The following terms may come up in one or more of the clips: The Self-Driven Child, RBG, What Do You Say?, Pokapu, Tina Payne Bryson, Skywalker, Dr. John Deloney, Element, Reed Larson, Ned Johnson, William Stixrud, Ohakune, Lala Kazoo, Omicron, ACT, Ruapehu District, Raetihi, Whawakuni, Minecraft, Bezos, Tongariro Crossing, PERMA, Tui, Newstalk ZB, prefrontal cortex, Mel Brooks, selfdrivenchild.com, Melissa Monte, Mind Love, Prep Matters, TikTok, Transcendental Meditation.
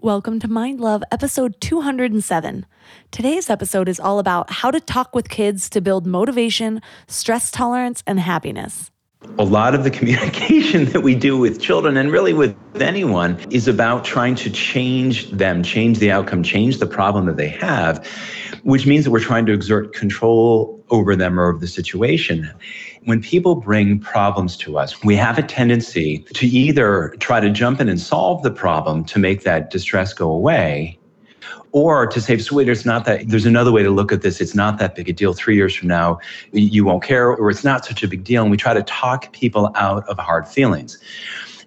Welcome to Mind Love, episode 207. Today's episode is all about how to talk with kids to build motivation, stress tolerance, and happiness. A lot of the communication that we do with children and really with anyone is about trying to change them, change the outcome, change the problem that they have, which means that we're trying to exert control over them or over the situation. When people bring problems to us, we have a tendency to either try to jump in and solve the problem to make that distress go away, or to say, so wait, it's not that, there's another way to look at this. It's not that big a deal. 3 years from now, you won't care, or it's not such a big deal. And we try to talk people out of hard feelings.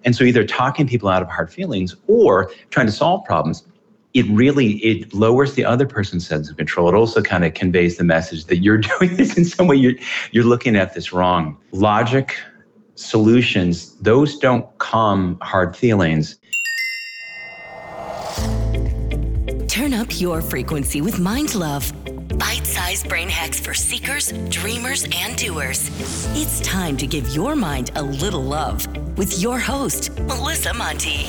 And so either talking people out of hard feelings or trying to solve problems, it lowers the other person's sense of control. It also kind of conveys the message that you're doing this in some way, you're looking at this wrong. Logic, solutions, those don't calm hard feelings. Turn up your frequency with Mind Love. Bite-sized brain hacks for seekers, dreamers, and doers. It's time to give your mind a little love with your host, Melissa Monte.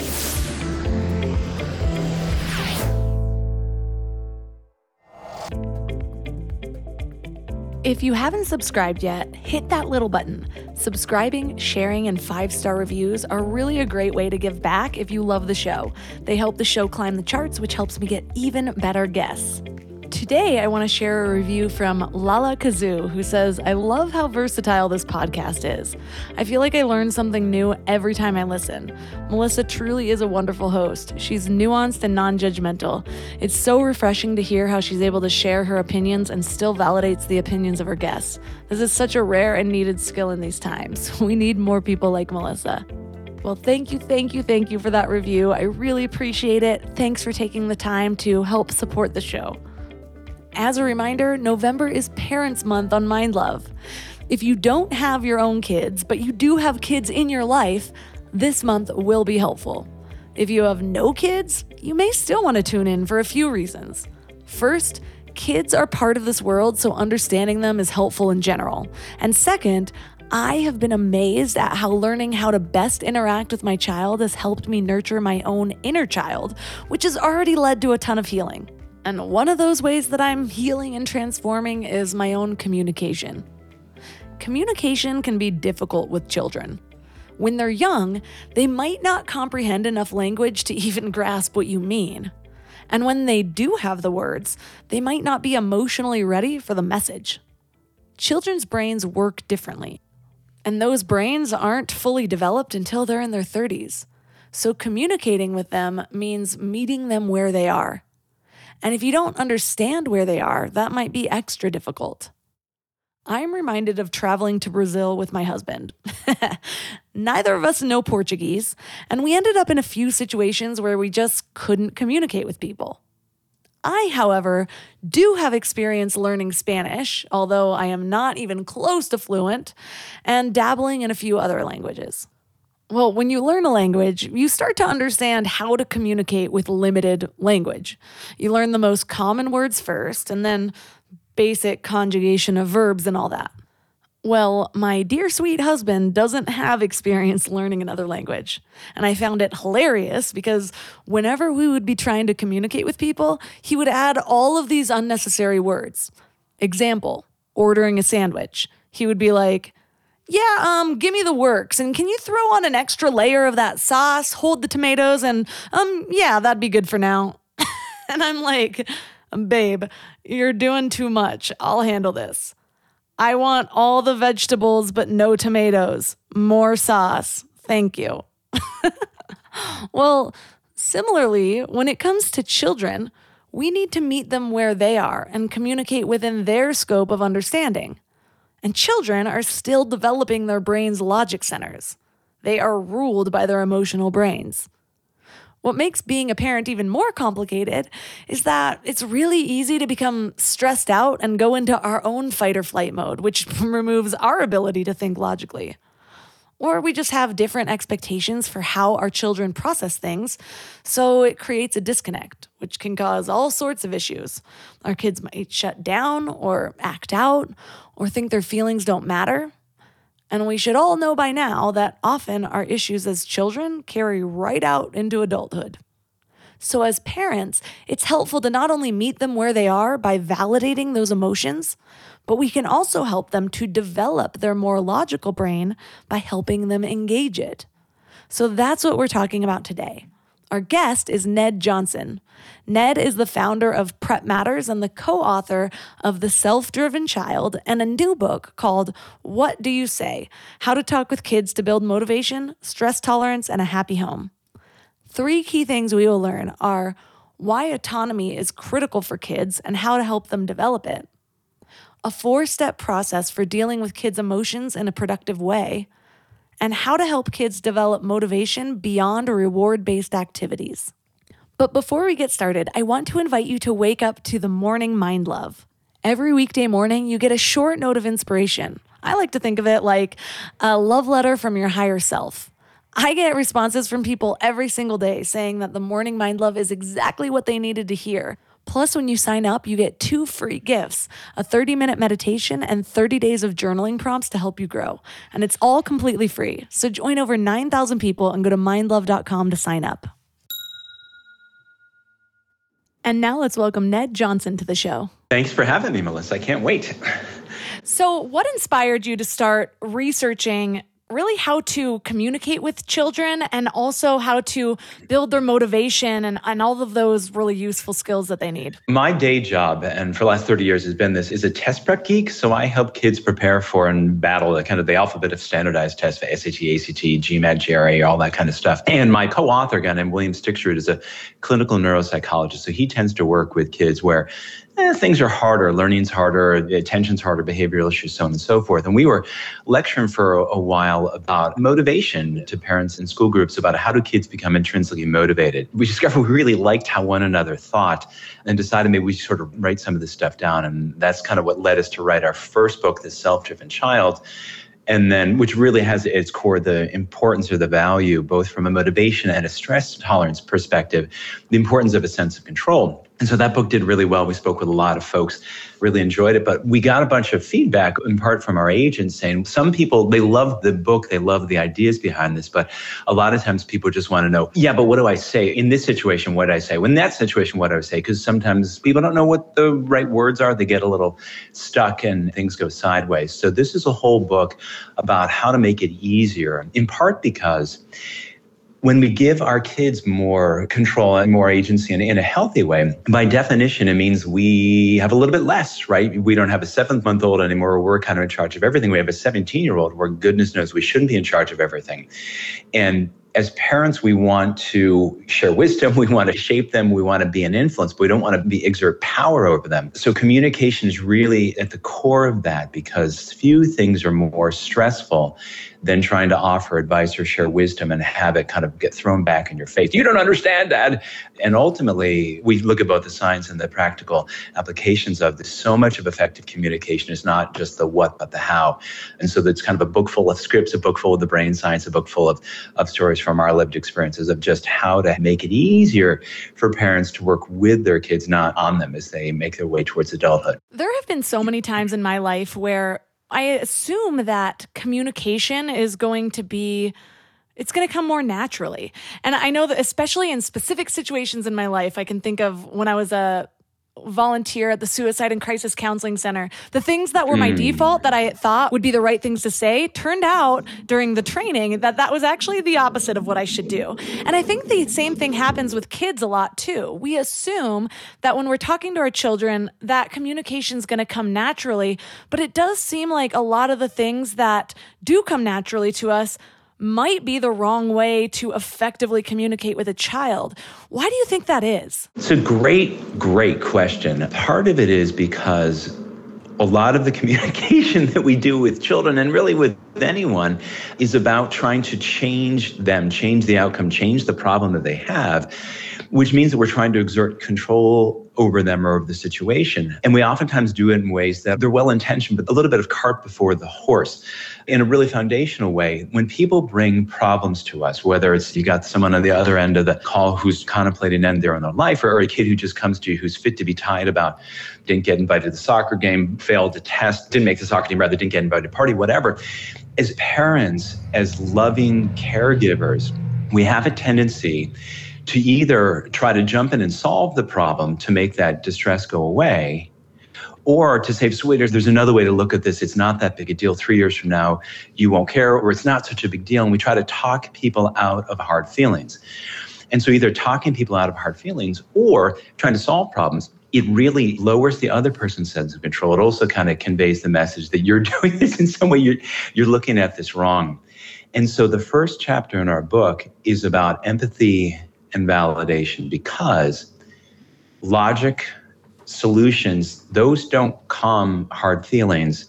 If you haven't subscribed yet, hit that little button. Subscribing, sharing, and 5-star reviews are really a great way to give back if you love the show. They help the show climb the charts, which helps me get even better guests. Today, I want to share a review from Lala Kazoo, who says, I love how versatile this podcast is. I feel like I learn something new every time I listen. Melissa truly is a wonderful host. She's nuanced and non-judgmental. It's so refreshing to hear how she's able to share her opinions and still validates the opinions of her guests. This is such a rare and needed skill in these times. We need more people like Melissa. Well, thank you for that review. I really appreciate it. Thanks for taking the time to help support the show. As a reminder, November is Parents Month on Mind Love. If you don't have your own kids, but you do have kids in your life, this month will be helpful. If you have no kids, you may still want to tune in for a few reasons. First, kids are part of this world, so understanding them is helpful in general. And second, I have been amazed at how learning how to best interact with my child has helped me nurture my own inner child, which has already led to a ton of healing. And one of those ways that I'm healing and transforming is my own communication. Communication can be difficult with children. When they're young, they might not comprehend enough language to even grasp what you mean. And when they do have the words, they might not be emotionally ready for the message. Children's brains work differently, and those brains aren't fully developed until they're in their 30s. So communicating with them means meeting them where they are. And if you don't understand where they are, that might be extra difficult. I'm reminded of traveling to Brazil with my husband. Neither of us know Portuguese, and we ended up in a few situations where we just couldn't communicate with people. I, however, do have experience learning Spanish, although I am not even close to fluent, and dabbling in a few other languages. Well, when you learn a language, you start to understand how to communicate with limited language. You learn the most common words first, and then basic conjugation of verbs and all that. Well, my dear sweet husband doesn't have experience learning another language. And I found it hilarious because whenever we would be trying to communicate with people, he would add all of these unnecessary words. Example, ordering a sandwich. He would be like, yeah, give me the works, and can you throw on an extra layer of that sauce, hold the tomatoes, and, yeah, that'd be good for now. And I'm like, babe, you're doing too much. I'll handle this. I want all the vegetables, but no tomatoes. More sauce. Thank you. Well, similarly, when it comes to children, we need to meet them where they are and communicate within their scope of understanding. And children are still developing their brain's logic centers. They are ruled by their emotional brains. What makes being a parent even more complicated is that it's really easy to become stressed out and go into our own fight or flight mode, which removes our ability to think logically. Or we just have different expectations for how our children process things, so it creates a disconnect, which can cause all sorts of issues. Our kids might shut down or act out or think their feelings don't matter. And we should all know by now that often our issues as children carry right out into adulthood. So as parents, it's helpful to not only meet them where they are by validating those emotions, but we can also help them to develop their more logical brain by helping them engage it. So that's what we're talking about today. Our guest is Ned Johnson. Ned is the founder of Prep Matters and the co-author of The Self-Driven Child and a new book called What Do You Say? How to Talk with Kids to Build Motivation, Stress Tolerance, and a Happy Home. Three key things we will learn are why autonomy is critical for kids and how to help them develop it, a 4-step process for dealing with kids' emotions in a productive way, and how to help kids develop motivation beyond reward-based activities. But before we get started, I want to invite you to wake up to the Morning Mind Love. Every weekday morning, you get a short note of inspiration. I like to think of it like a love letter from your higher self. I get responses from people every single day saying that the Morning Mind Love is exactly what they needed to hear. Plus, when you sign up, you get 2 free gifts, a 30-minute meditation and 30 days of journaling prompts to help you grow. And it's all completely free. So join over 9,000 people and go to mindlove.com to sign up. And now let's welcome Ned Johnson to the show. Thanks for having me, Melissa. I can't wait. So what inspired you to start researching really how to communicate with children and also how to build their motivation and all of those really useful skills that they need? My day job, and for the last 30 years has been this, is a test prep geek. So I help kids prepare for and battle the kind of the alphabet of standardized tests for SAT, ACT, GMAT, GRE, all that kind of stuff. And my co-author, a guy named William Stixrud, is a clinical neuropsychologist. So he tends to work with kids where things are harder, learning's harder, attention's harder, behavioral issues, so on and so forth. And we were lecturing for a while about motivation to parents in school groups about how do kids become intrinsically motivated. We discovered we really liked how one another thought and decided maybe we should sort of write some of this stuff down. And that's kind of what led us to write our first book, The Self-Driven Child. And then, which really has at its core the importance or the value, both from a motivation and a stress tolerance perspective, the importance of a sense of control. And so that book did really well. We spoke with a lot of folks, really enjoyed it. But we got a bunch of feedback, in part from our agents, saying some people, they love the book, they love the ideas behind this. But a lot of times people just want to know, yeah, but what do I say? In this situation, what did I say? Well, in that situation, what do I say? Because sometimes people don't know what the right words are. They get a little stuck and things go sideways. So this is a whole book about how to make it easier, in part because when we give our kids more control and more agency in a healthy way, by definition, it means we have a little bit less, right? We don't have a 7-month-old anymore. We're kind of in charge of everything. We have a 17-year-old where goodness knows we shouldn't be in charge of everything. And as parents, we want to share wisdom, we want to shape them, we want to be an influence, but we don't want to exert power over them. So communication is really at the core of that, because few things are more stressful than trying to offer advice or share wisdom and have it kind of get thrown back in your face. You don't understand, Dad. And ultimately, we look at both the science and the practical applications of this. So much of effective communication is not just the what, but the how. And so that's kind of a book full of scripts, a book full of the brain science, a book full of stories from our lived experiences of just how to make it easier for parents to work with their kids, not on them, as they make their way towards adulthood. There have been so many times in my life where I assume that communication is going to be, it's going to come more naturally. And I know that especially in specific situations in my life, I can think of when I was a volunteer at the Suicide and Crisis Counseling Center. The things that were my default that I thought would be the right things to say turned out during the training that was actually the opposite of what I should do. And I think the same thing happens with kids a lot too. We assume that when we're talking to our children that communication is going to come naturally, but it does seem like a lot of the things that do come naturally to us might be the wrong way to effectively communicate with a child. Why do you think that is? It's a great question. Part of it is because a lot of the communication that we do with children and really with anyone is about trying to change them, change the outcome, change the problem that they have, which means that we're trying to exert control over them or over the situation. And we oftentimes do it in ways that they're well-intentioned, but a little bit of cart before the horse. In a really foundational way, when people bring problems to us, whether it's you got someone on the other end of the call who's contemplating an end there in their life, or a kid who just comes to you who's fit to be tied about didn't get invited to the soccer game, failed the test, didn't make the soccer team, rather didn't get invited to party, whatever. As parents, as loving caregivers, we have a tendency to either try to jump in and solve the problem to make that distress go away, or to say, so wait, there's another way to look at this. It's not that big a deal. 3 years from now, you won't care, or it's not such a big deal. And we try to talk people out of hard feelings. And so either talking people out of hard feelings or trying to solve problems, it really lowers the other person's sense of control. It also kind of conveys the message that you're doing this in some way, you're looking at this wrong. And so the first chapter in our book is about empathy and validation, because logic, solutions, those don't calm hard feelings.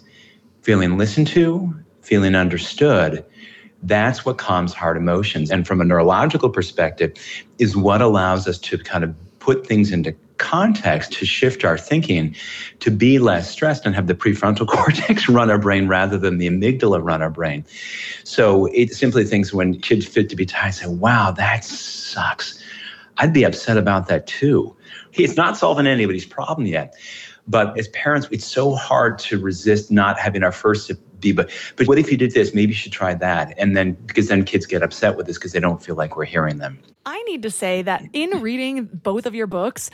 Feeling listened to, feeling understood, that's what calms hard emotions. And from a neurological perspective, is what allows us to kind of put things into context, to shift our thinking, to be less stressed and have the prefrontal cortex run our brain rather than the amygdala run our brain. So it simply thinks when kids fit to be tied, say, wow, that sucks. I'd be upset about that too. It's not solving anybody's problem yet. But as parents, it's so hard to resist not having our first be, but what if you did this? Maybe you should try that. And then, because then kids get upset with us because they don't feel like we're hearing them. I need to say that in reading both of your books,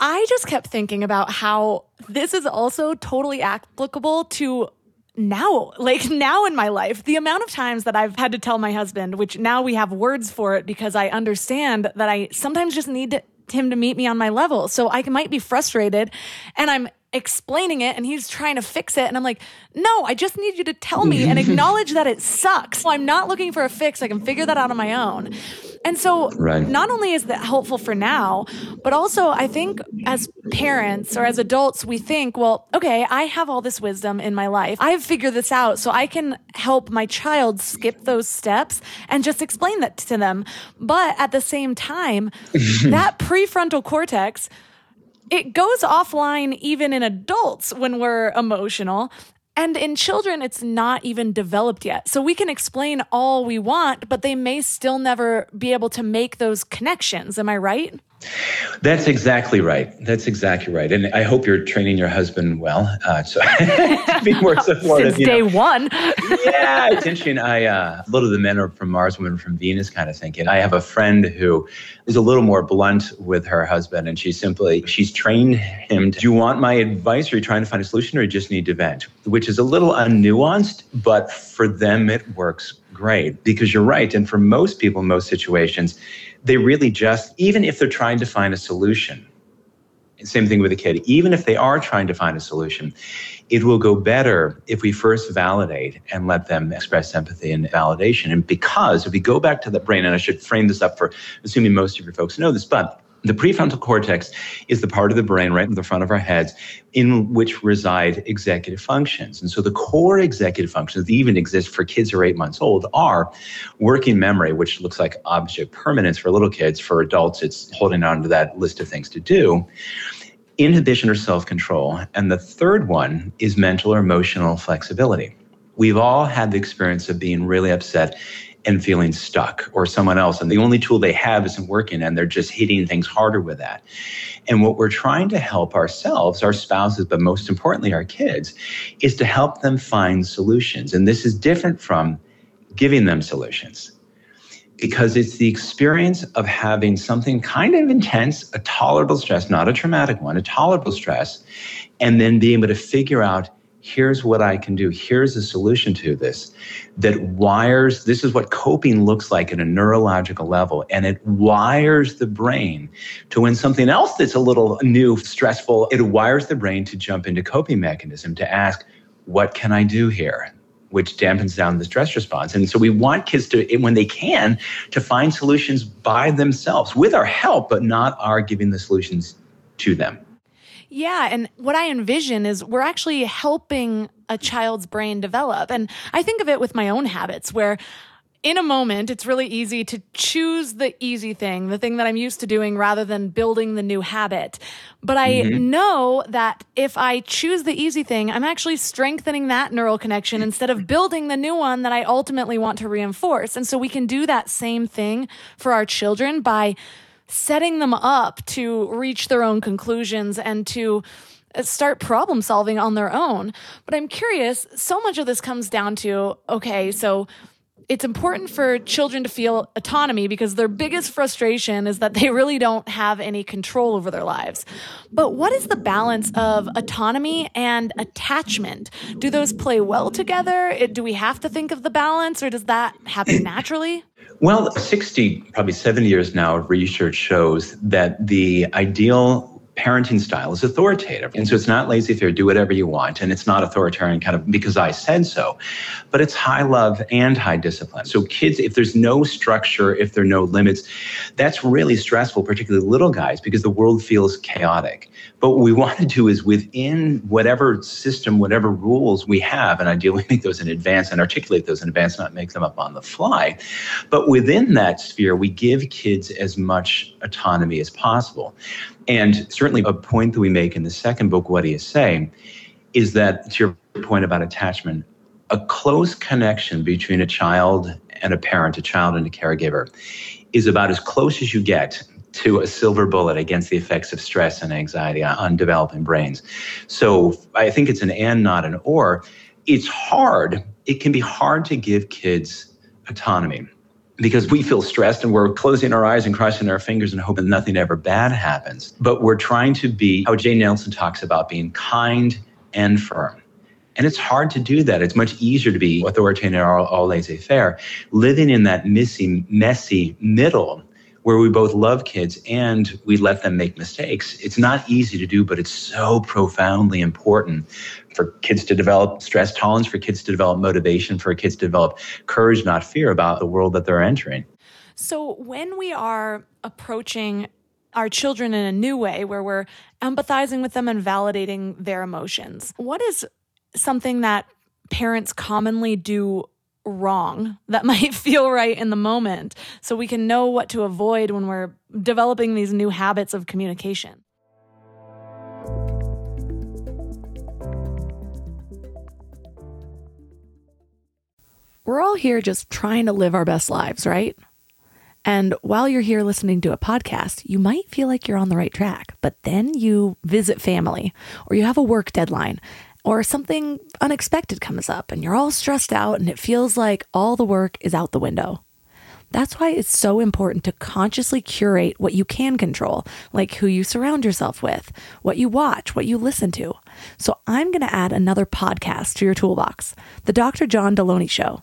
I just kept thinking about how this is also totally applicable to now in my life. The amount of times that I've had to tell my husband, which now we have words for it because I understand that I sometimes just need him to meet me on my level. So I might be frustrated and I'm explaining it and he's trying to fix it. And I'm like, no, I just need you to tell me and acknowledge that it sucks. I'm not looking for a fix. I can figure that out on my own. And so Not only is that helpful for now, but also I think as parents or as adults, we think, well, okay, I have all this wisdom in my life. I've figured this out, so I can help my child skip those steps and just explain that to them. But at the same time, that prefrontal cortex, it goes offline even in adults when we're emotional. And in children, it's not even developed yet. So we can explain all we want, but they may still never be able to make those connections. Am I right? That's exactly right. And I hope you're training your husband well. So to be more supportive. Since day one. Yeah, it's interesting. A little of the men are from Mars, women from Venus kind of thinking. I have a friend who is a little more blunt with her husband, and she's trained him to, do you want my advice? Are you trying to find a solution, or you just need to vent? Which is a little unnuanced, but for them it works great, because you're right. And for most people, in most situations, they really just, even if they're trying to find a solution, same thing with a kid, even if they are trying to find a solution, it will go better if we first validate and let them express empathy and validation. And because if we go back to the brain, and I should frame this up for assuming most of your folks know this, but the prefrontal cortex is the part of the brain right in the front of our heads in which reside executive functions. And so the core executive functions that even exist for kids who are 8 months old are working memory, which looks like object permanence for little kids. For adults, it's holding on to that list of things to do. Inhibition or self-control. And the third one is mental or emotional flexibility. We've all had the experience of being really upset and feeling stuck, or someone else, and the only tool they have isn't working, and they're just hitting things harder with that. And what we're trying to help ourselves, our spouses, but most importantly our kids, is to help them find solutions. And this is different from giving them solutions, because it's the experience of having something kind of intense, a tolerable stress, not a traumatic one, a tolerable stress, and then being able to figure out, here's what I can do, here's a solution to this, that wires, this is what coping looks like at a neurological level, and it wires the brain to, when something else that's a little new, stressful, it wires the brain to jump into coping mechanism, to ask, what can I do here? Which dampens down the stress response. And so we want kids to, when they can, to find solutions by themselves, with our help, but not our giving the solutions to them. Yeah, and what I envision is we're actually helping a child's brain develop. And I think of it with my own habits where in a moment, it's really easy to choose the easy thing, the thing that I'm used to doing rather than building the new habit. But I know that if I choose the easy thing, I'm actually strengthening that neural connection instead of building the new one that I ultimately want to reinforce. And so we can do that same thing for our children by setting them up to reach their own conclusions and to start problem solving on their own. But I'm curious, so much of this comes down to, okay, so it's important for children to feel autonomy because their biggest frustration is that they really don't have any control over their lives. But what is the balance of autonomy and attachment? Do those play well together? Do we have to think of the balance, or does that happen naturally? Well, 60, probably 70 years now of research shows that the ideal parenting style is authoritative. And so it's not laissez-faire, do whatever you want. And it's not authoritarian kind of because I said so, but it's high love and high discipline. So kids, if there's no structure, if there are no limits, that's really stressful, particularly little guys, because the world feels chaotic. But what we want to do is within whatever system, whatever rules we have, and ideally make those in advance and articulate those in advance, not make them up on the fly. But within that sphere, we give kids as much autonomy as possible. And certainly a point that we make in the second book, What Do You Say?, is that, to your point about attachment, a close connection between a child and a parent, a child and a caregiver, is about as close as you get to a silver bullet against the effects of stress and anxiety on developing brains. So I think it's an and, not an or. It's hard. It can be hard to give kids autonomy, because we feel stressed and we're closing our eyes and crossing our fingers and hoping nothing ever bad happens. But we're trying to be, how Jane Nelson talks about, being kind and firm. And it's hard to do that. It's much easier to be authoritarian or all laissez-faire, living in that messy middle where we both love kids and we let them make mistakes. It's not easy to do, but it's so profoundly important for kids to develop stress tolerance, for kids to develop motivation, for kids to develop courage, not fear, about the world that they're entering. So when we are approaching our children in a new way, where we're empathizing with them and validating their emotions, what is something that parents commonly do wrong that might feel right in the moment, so we can know what to avoid when we're developing these new habits of communication? We're all here just trying to live our best lives, right? And while you're here listening to a podcast, you might feel like you're on the right track, but then you visit family, or you have a work deadline, or something unexpected comes up and you're all stressed out and it feels like all the work is out the window. That's why it's so important to consciously curate what you can control, like who you surround yourself with, what you watch, what you listen to. So I'm going to add another podcast to your toolbox, The Dr. John Deloney Show.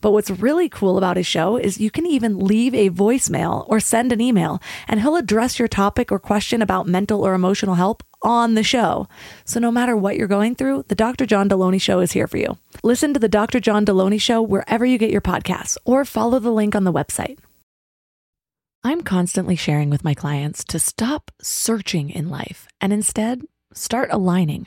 But what's really cool about his show is you can even leave a voicemail or send an email, and he'll address your topic or question about mental or emotional health on the show. So no matter what you're going through, the Dr. John Deloney Show is here for you. Listen to the Dr. John Deloney Show wherever you get your podcasts, or follow the link on the website. I'm constantly sharing with my clients to stop searching in life and instead start aligning.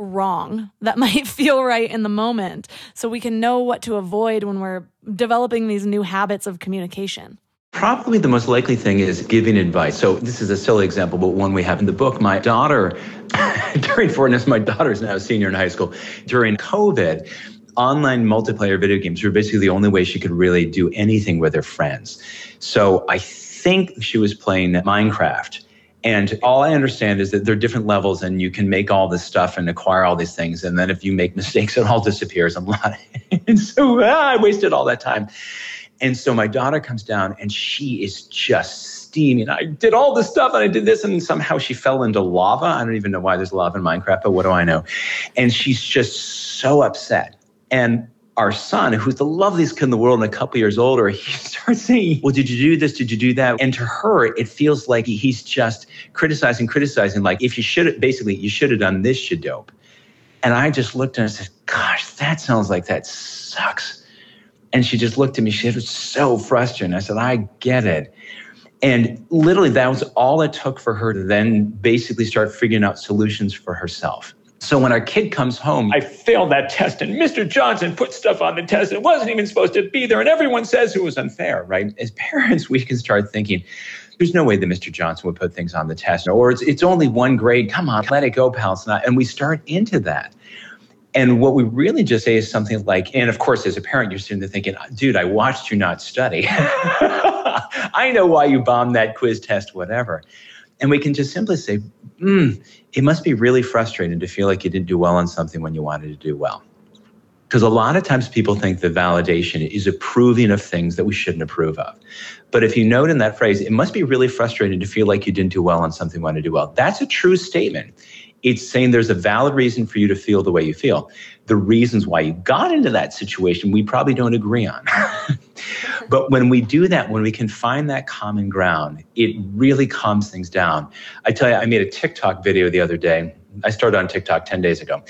Wrong that might feel right in the moment, so we can know what to avoid when we're developing these new habits of communication. Probably the most likely thing is giving advice. So this is a silly example, but one we have in the book. My daughter, during Fortnite, my daughter's now a senior in high school. During COVID, online multiplayer video games were basically the only way she could really do anything with her friends. So I think she was playing Minecraft. And all I understand is that there are different levels and you can make all this stuff and acquire all these things. And then if you make mistakes, it all disappears. I'm lying. And so I wasted all that time. And so my daughter comes down and she is just steaming. I did all this stuff and I did this. And somehow she fell into lava. I don't even know why there's lava in Minecraft, but what do I know? And she's just so upset. And our son, who's the loveliest kid in the world and a couple years older, he starts saying, well, did you do this? Did you do that? And to her, it feels like he's just criticizing, like, if you should, basically, you should have done this, you dope. And I just looked at her and said, gosh, that sounds like that sucks. And she just looked at me. She was so frustrated. I said, I get it. And literally, that was all it took for her to then basically start figuring out solutions for herself. So when our kid comes home, I failed that test and Mr. Johnson put stuff on the test. It wasn't even supposed to be there. And everyone says it was unfair, right? As parents, we can start thinking, there's no way that Mr. Johnson would put things on the test. Or it's only one grade. Come on, let it go, pal. It's not. And we start into that. And what we really just say is something like, and of course, as a parent, you're sitting there thinking, dude, I watched you not study. I know why you bombed that quiz test, whatever. And we can just simply say, it must be really frustrating to feel like you didn't do well on something when you wanted to do well. Because a lot of times people think that validation is approving of things that we shouldn't approve of. But if you note in that phrase, it must be really frustrating to feel like you didn't do well on something you want to do well. That's a true statement. It's saying there's a valid reason for you to feel the way you feel. The reasons why you got into that situation, we probably don't agree on. But when we do that, when we can find that common ground, it really calms things down. I tell you, I made a TikTok video the other day. I started on TikTok 10 days ago.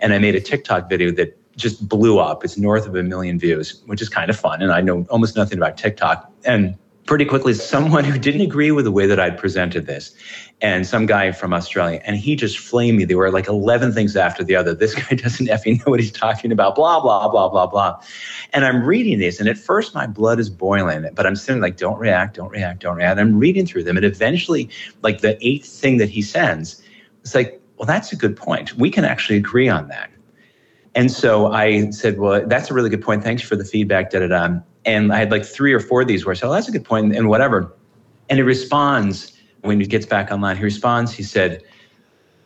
And I made a TikTok video that just blew up. It's north of 1 million views, which is kind of fun. And I know almost nothing about TikTok. And pretty quickly, someone who didn't agree with the way that I'd presented this, and some guy from Australia, and he just flamed me. There were like 11 things after the other. This guy doesn't effing know what he's talking about, blah, blah, blah, blah, blah. And I'm reading these, and at first my blood is boiling, but I'm sitting like, don't react, don't react, don't react. I'm reading through them, and eventually, like the eighth thing that he sends, it's like, well, that's a good point. We can actually agree on that. And so I said, well, that's a really good point. Thanks for the feedback, da-da-da. And I had like 3 or 4 of these where I said, oh, that's a good point, and whatever. And he responds, when he gets back online, he responds, he said,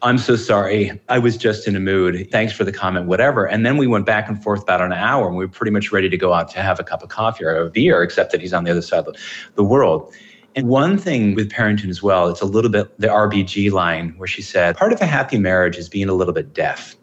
I'm so sorry. I was just in a mood. Thanks for the comment, whatever. And then we went back and forth about an hour, and we were pretty much ready to go out to have a cup of coffee or a beer, except that he's on the other side of the world. And one thing with parenting as well, it's a little bit the RBG line where she said, part of a happy marriage is being a little bit deaf.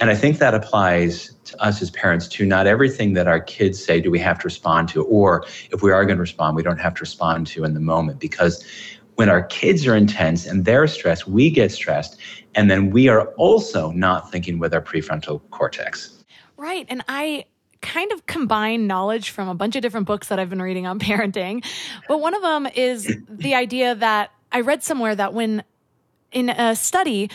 And I think that applies to us as parents too. Not everything that our kids say do we have to respond to, or if we are going to respond, we don't have to respond to in the moment. Because when our kids are intense and they're stressed, we get stressed, and then we are also not thinking with our prefrontal cortex. Right, and I kind of combine knowledge from a bunch of different books that I've been reading on parenting, but one of them is the idea that I read somewhere that when in a study,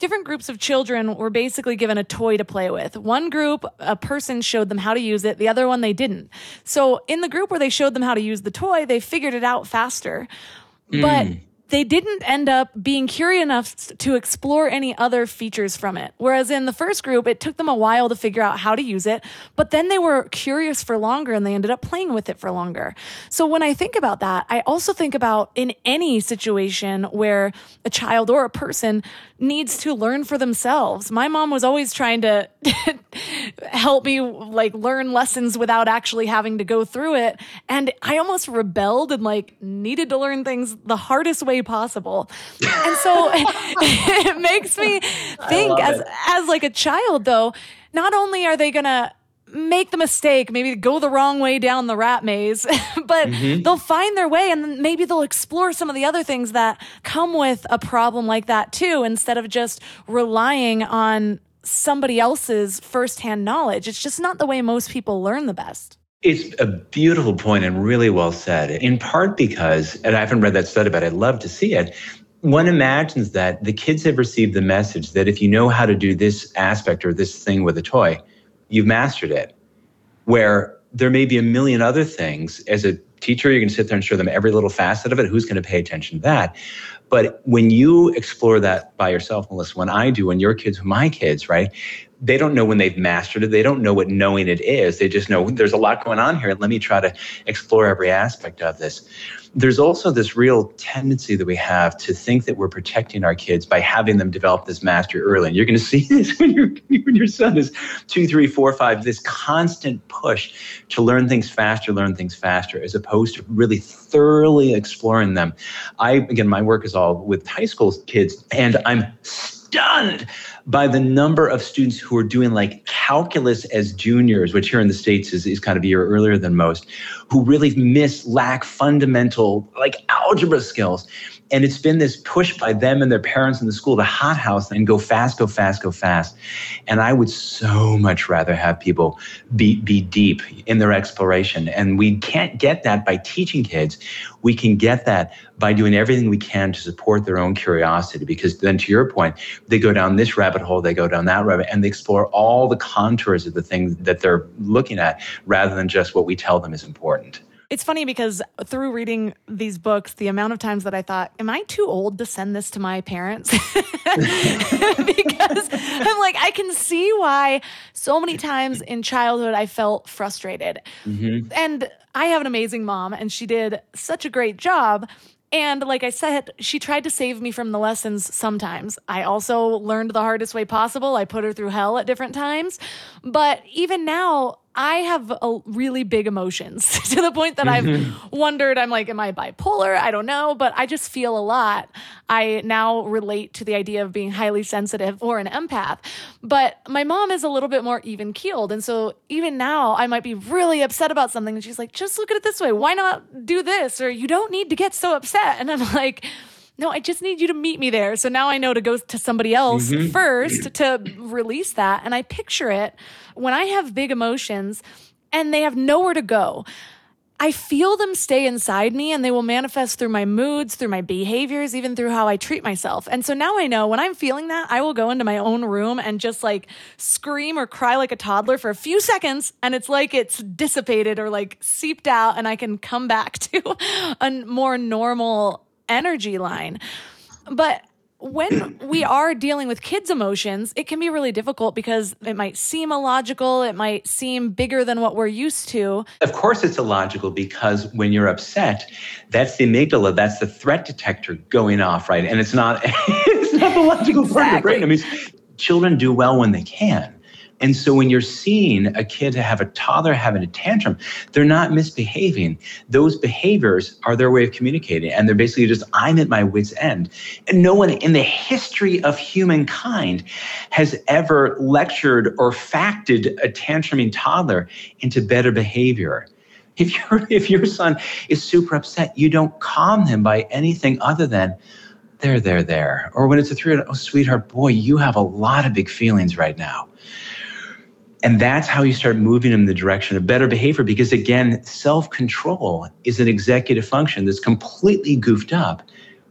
different groups of children were basically given a toy to play with. One group, a person showed them how to use it. The other one, they didn't. So in the group where they showed them how to use the toy, they figured it out faster. But they didn't end up being curious enough to explore any other features from it. Whereas in the first group, it took them a while to figure out how to use it, but then they were curious for longer and they ended up playing with it for longer. So when I think about that, I also think about in any situation where a child or a person needs to learn for themselves. My mom was always trying to help me like learn lessons without actually having to go through it. And I almost rebelled and like needed to learn things the hardest way possible. And so it makes me think as like a child though, not only are they going to make the mistake, maybe go the wrong way down the rat maze, but they'll find their way and maybe they'll explore some of the other things that come with a problem like that too, instead of just relying on somebody else's firsthand knowledge. It's just not the way most people learn the best. It's a beautiful point and really well said, in part because, and I haven't read that study, but I'd love to see it. One imagines that the kids have received the message that if you know how to do this aspect or this thing with a toy, you've mastered it, where there may be a million other things. As a teacher, you can sit there and show them every little facet of it. Who's going to pay attention to that? But when you explore that by yourself, Melissa, when I do, when your kids, my kids, right? They don't know when they've mastered it. They don't know what knowing it is. They just know there's a lot going on here. Let me try to explore every aspect of this. There's also this real tendency that we have to think that we're protecting our kids by having them develop this mastery early. And you're going to see this when your son is 2, 3, 4, 5, this constant push to learn things faster, as opposed to really thoroughly exploring them. Again, my work is all with high school kids, and I'm stunned by the number of students who are doing like calculus as juniors, which here in the States is kind of a year earlier than most, who really lack fundamental like algebra skills. And it's been this push by them and their parents and the school to hothouse and go fast. And I would so much rather have people be deep in their exploration. And we can't get that by teaching kids. We can get that by doing everything we can to support their own curiosity, because then to your point, they go down this rabbit hole, they go down that rabbit, and they explore all the contours of the things that they're looking at rather than just what we tell them is important. It's funny because through reading these books, the amount of times that I thought, am I too old to send this to my parents? Because I'm like, I can see why so many times in childhood I felt frustrated. Mm-hmm. And I have an amazing mom and she did such a great job. And like I said, she tried to save me from the lessons sometimes. I also learned the hardest way possible. I put her through hell at different times. But even now, I have really big emotions to the point that I've wondered, I'm like, am I bipolar? I don't know, but I just feel a lot. I now relate to the idea of being highly sensitive or an empath, but my mom is a little bit more even-keeled. And so even now I might be really upset about something. And she's like, just look at it this way. Why not do this? Or you don't need to get so upset. And I'm like, no, I just need you to meet me there. So now I know to go to somebody else first to release that. And I picture it when I have big emotions and they have nowhere to go. I feel them stay inside me and they will manifest through my moods, through my behaviors, even through how I treat myself. And so now I know when I'm feeling that, I will go into my own room and just like scream or cry like a toddler for a few seconds. And it's like it's dissipated or like seeped out and I can come back to a more normal energy line. But when we are dealing with kids' emotions, it can be really difficult because it might seem illogical. It might seem bigger than what we're used to. Of course it's illogical, because when you're upset, that's the amygdala, that's the threat detector going off, right? And it's not the logical part of the brain. I mean, children do well when they can. And so when you're seeing a kid have a toddler having a tantrum, they're not misbehaving. Those behaviors are their way of communicating. And they're basically just, I'm at my wit's end. And no one in the history of humankind has ever lectured or factored a tantruming toddler into better behavior. If your son is super upset, you don't calm him by anything other than, there. Or when it's a 3-year-old, oh, sweetheart, boy, you have a lot of big feelings right now. And that's how you start moving in the direction of better behavior, because again, self-control is an executive function that's completely goofed up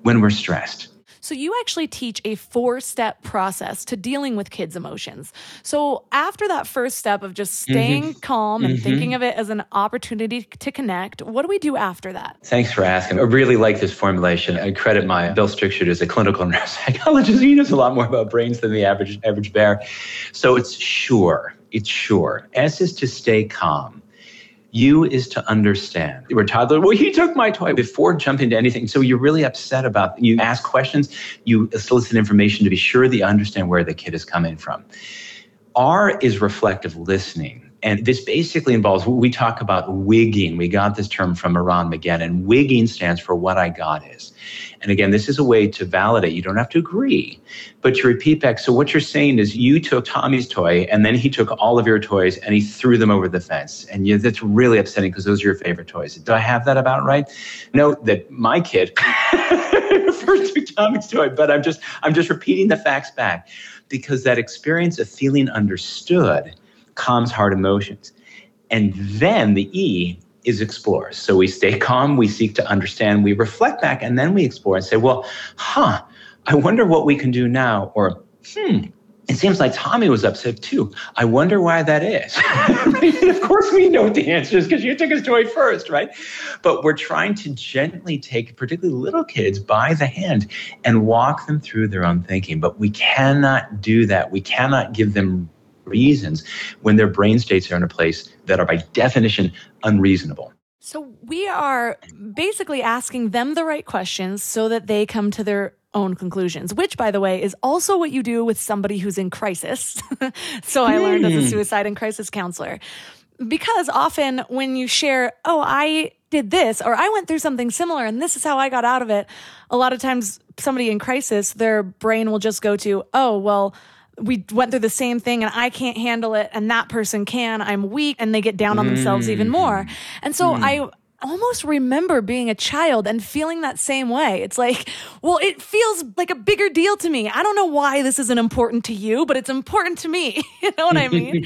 when we're stressed. So you actually teach a 4-step process to dealing with kids' emotions. So after that first step of just staying calm and thinking of it as an opportunity to connect, what do we do after that? Thanks for asking. I really like this formulation. I credit my Bill Stixrud as a clinical neuropsychologist. He knows a lot more about brains than the average bear. So it's sure. It's sure. S is to stay calm. U is to understand. We're toddler. Well, he took my toy before jumping to anything. So you're really upset about, you ask questions, you solicit information to be sure that you understand where the kid is coming from. R is reflective listening. And this basically involves, we talk about wigging. We got this term from Ron McGinnon. Wigging stands for what I got is. And again, this is a way to validate. You don't have to agree, but you repeat back. So what you're saying is you took Tommy's toy and then he took all of your toys and he threw them over the fence. And you, that's really upsetting because those are your favorite toys. Do I have that about right? Note that my kid first took Tommy's toy, but I'm just repeating the facts back because that experience of feeling understood calms hard emotions. And then the E is explore. So we stay calm, we seek to understand, we reflect back, and then we explore and say, well, I wonder what we can do now. Or, it seems like Tommy was upset too. I wonder why that is. Of course we know the answer is because you took his toy first, right? But we're trying to gently take, particularly little kids, by the hand and walk them through their own thinking. But we cannot do that. We cannot give them reasons when their brain states are in a place that are by definition unreasonable. So we are basically asking them the right questions so that they come to their own conclusions, which, by the way, is also what you do with somebody who's in crisis. So I learned as a suicide and crisis counselor. Because often when you share, I did this, or I went through something similar, and this is how I got out of it, a lot of times somebody in crisis, their brain will just go to, we went through the same thing and I can't handle it and that person can, I'm weak, and they get down on themselves even more. And so I almost remember being a child and feeling that same way. It's like, well, it feels like a bigger deal to me. I don't know why this isn't important to you, but it's important to me. You know what I mean?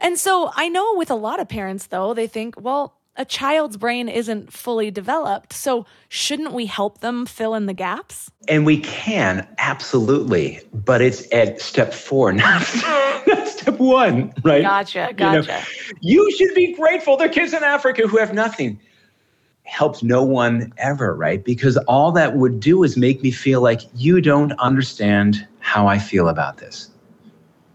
And so I know with a lot of parents, though, they think, well, a child's brain isn't fully developed, so shouldn't we help them fill in the gaps? And we can, absolutely. But it's at step 4, not step 1, right? Gotcha. You should be grateful. There are kids in Africa who have nothing. Helps no one ever, right? Because all that would do is make me feel like you don't understand how I feel about this.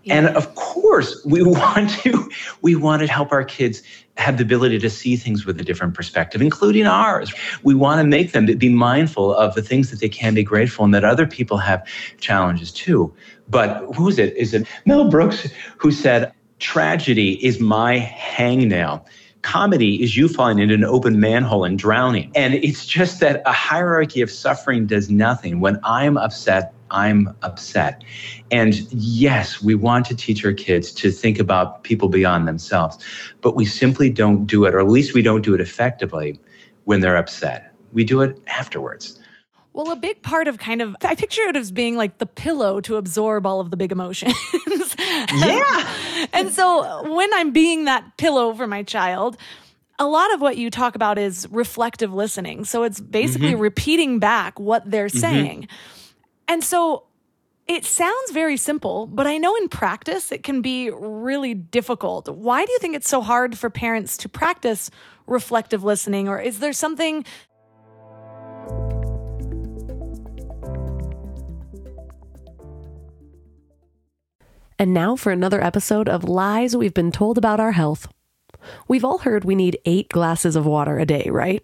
Yeah. And of course, we want to help our kids have the ability to see things with a different perspective, including ours. We want to make them be mindful of the things that they can be grateful and that other people have challenges too. But who is it? Is it Mel Brooks who said, tragedy is my hangnail. Comedy is you falling into an open manhole and drowning. And it's just that a hierarchy of suffering does nothing. When I'm upset. And yes, we want to teach our kids to think about people beyond themselves, but we simply don't do it, or at least we don't do it effectively when they're upset. We do it afterwards. Well, a big part of I picture it as being like the pillow to absorb all of the big emotions. Yeah. And so when I'm being that pillow for my child, a lot of what you talk about is reflective listening. So it's basically repeating back what they're saying. And so it sounds very simple, but I know in practice it can be really difficult. Why do you think it's so hard for parents to practice reflective listening? Or is there something? And now for another episode of Lies We've Been Told About Our Health. We've all heard we need 8 glasses of water a day, right?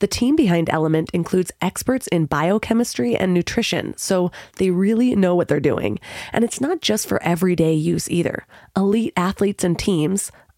The team behind Element includes experts in biochemistry and nutrition, so they really know what they're doing. And it's not just for everyday use either. Elite athletes and teams,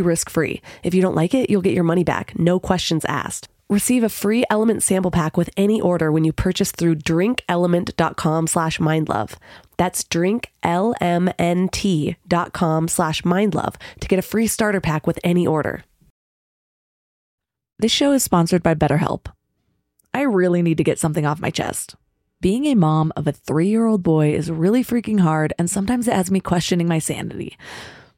risk-free. If you don't like it, you'll get your money back, no questions asked. Receive a free Element sample pack with any order when you purchase through drinkelement.com/mindlove. That's drinklmnt.com/mindlove to get a free starter pack with any order. This show is sponsored by BetterHelp. I really need to get something off my chest. Being a mom of a 3-year-old boy is really freaking hard, and sometimes it has me questioning my sanity.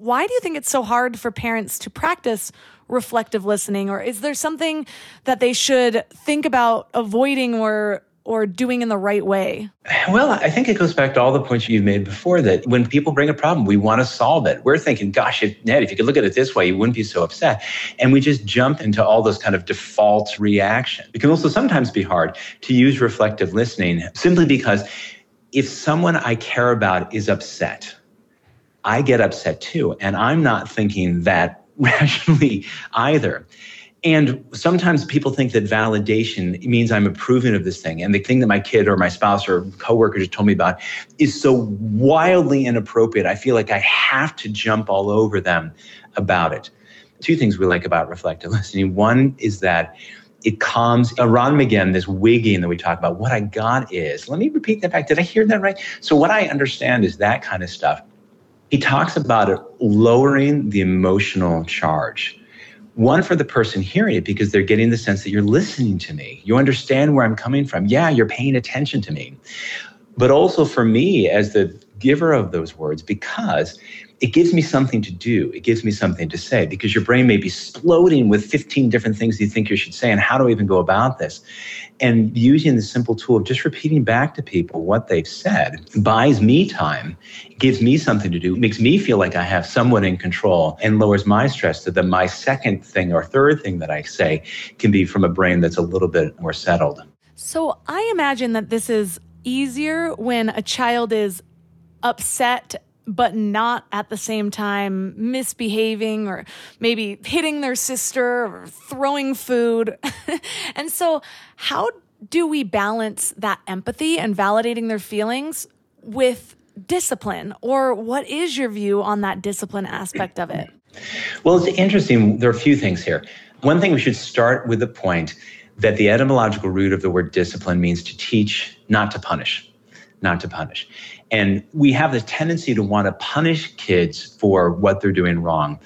Why do you think it's so hard for parents to practice reflective listening? Or is there something that they should think about avoiding or doing in the right way? Well, I think it goes back to all the points you've made before, that when people bring a problem, we want to solve it. We're thinking, gosh, Ned, if you could look at it this way, you wouldn't be so upset. And we just jump into all those kind of default reactions. It can also sometimes be hard to use reflective listening simply because if someone I care about is upset, I get upset too, and I'm not thinking that rationally either. And sometimes people think that validation means I'm approving of this thing, and the thing that my kid or my spouse or coworker just told me about is so wildly inappropriate, I feel like I have to jump all over them about it. Two things we like about reflective listening. One is that it calms. Ron McGinnon, this wigging that we talk about, what I got is, let me repeat that back. Did I hear that right? So what I understand is that kind of stuff. He talks about it lowering the emotional charge. One, for the person hearing it, because they're getting the sense that you're listening to me. You understand where I'm coming from. Yeah, you're paying attention to me. But also for me as the giver of those words, because it gives me something to do. It gives me something to say, because your brain may be exploding with 15 different things you think you should say, and how do I even go about this? And using the simple tool of just repeating back to people what they've said buys me time, gives me something to do, makes me feel like I have someone in control, and lowers my stress so that my second thing or third thing that I say can be from a brain that's a little bit more settled. So I imagine that this is easier when a child is upset but not at the same time misbehaving or maybe hitting their sister or throwing food. And so how do we balance that empathy and validating their feelings with discipline? Or what is your view on that discipline aspect of it? Well, it's interesting. There are a few things here. One thing, we should start with the point that the etymological root of the word discipline means to teach, not to punish. Not to punish. And we have this tendency to want to punish kids for what they're doing wrong.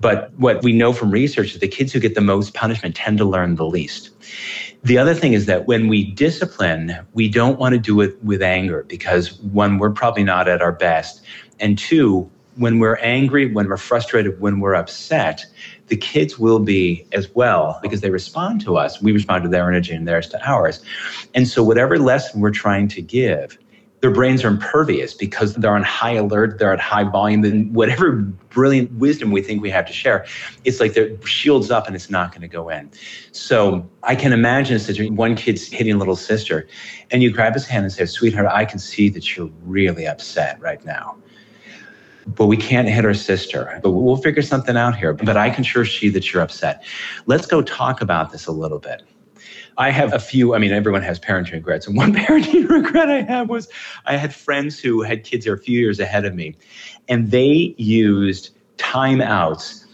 But what we know from research is the kids who get the most punishment tend to learn the least. The other thing is that when we discipline, we don't want to do it with anger, because one, we're probably not at our best. And two, when we're angry, when we're frustrated, when we're upset, the kids will be as well, because they respond to us. We respond to their energy and theirs to ours. And so whatever lesson we're trying to give their brains are impervious because they're on high alert, they're at high volume, and whatever brilliant wisdom we think we have to share, it's like their shield's up and it's not going to go in. So I can imagine a situation, one kid's hitting little sister, and you grab his hand and say, sweetheart, I can see that you're really upset right now, but we can't hit our sister, but we'll figure something out here. But I can sure see that you're upset. Let's go talk about this a little bit. I have a few, everyone has parenting regrets. And one parenting regret I had was I had friends who had kids that are a few years ahead of me, and they used timeouts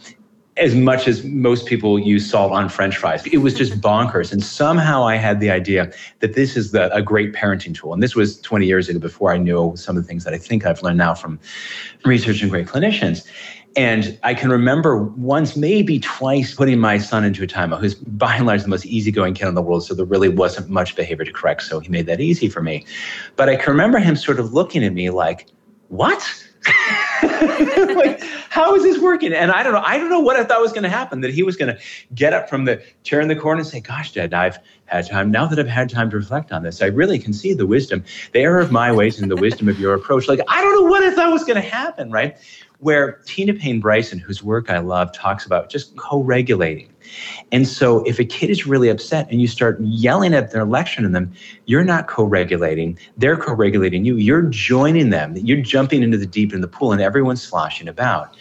as much as most people use salt on French fries. It was just bonkers. And somehow I had the idea that this is a great parenting tool. And this was 20 years ago before I knew some of the things that I think I've learned now from research and great clinicians. And I can remember once, maybe twice, putting my son into a timeout, who's by and large the most easygoing kid in the world, so there really wasn't much behavior to correct, so he made that easy for me. But I can remember him sort of looking at me like, what? Like, how is this working? And I don't know what I thought was going to happen, that he was going to get up from the chair in the corner and say, gosh, Dad, I've had time. Now that I've had time to reflect on this, I really can see the wisdom, the error of my ways and the wisdom of your approach. Like, I don't know what I thought was going to happen, right? Where Tina Payne Bryson, whose work I love, talks about just co-regulating. And so if a kid is really upset and you start yelling at their lecture to them, you're not co-regulating. They're co-regulating you. You're joining them. You're jumping into the deep in the pool and everyone's sloshing about.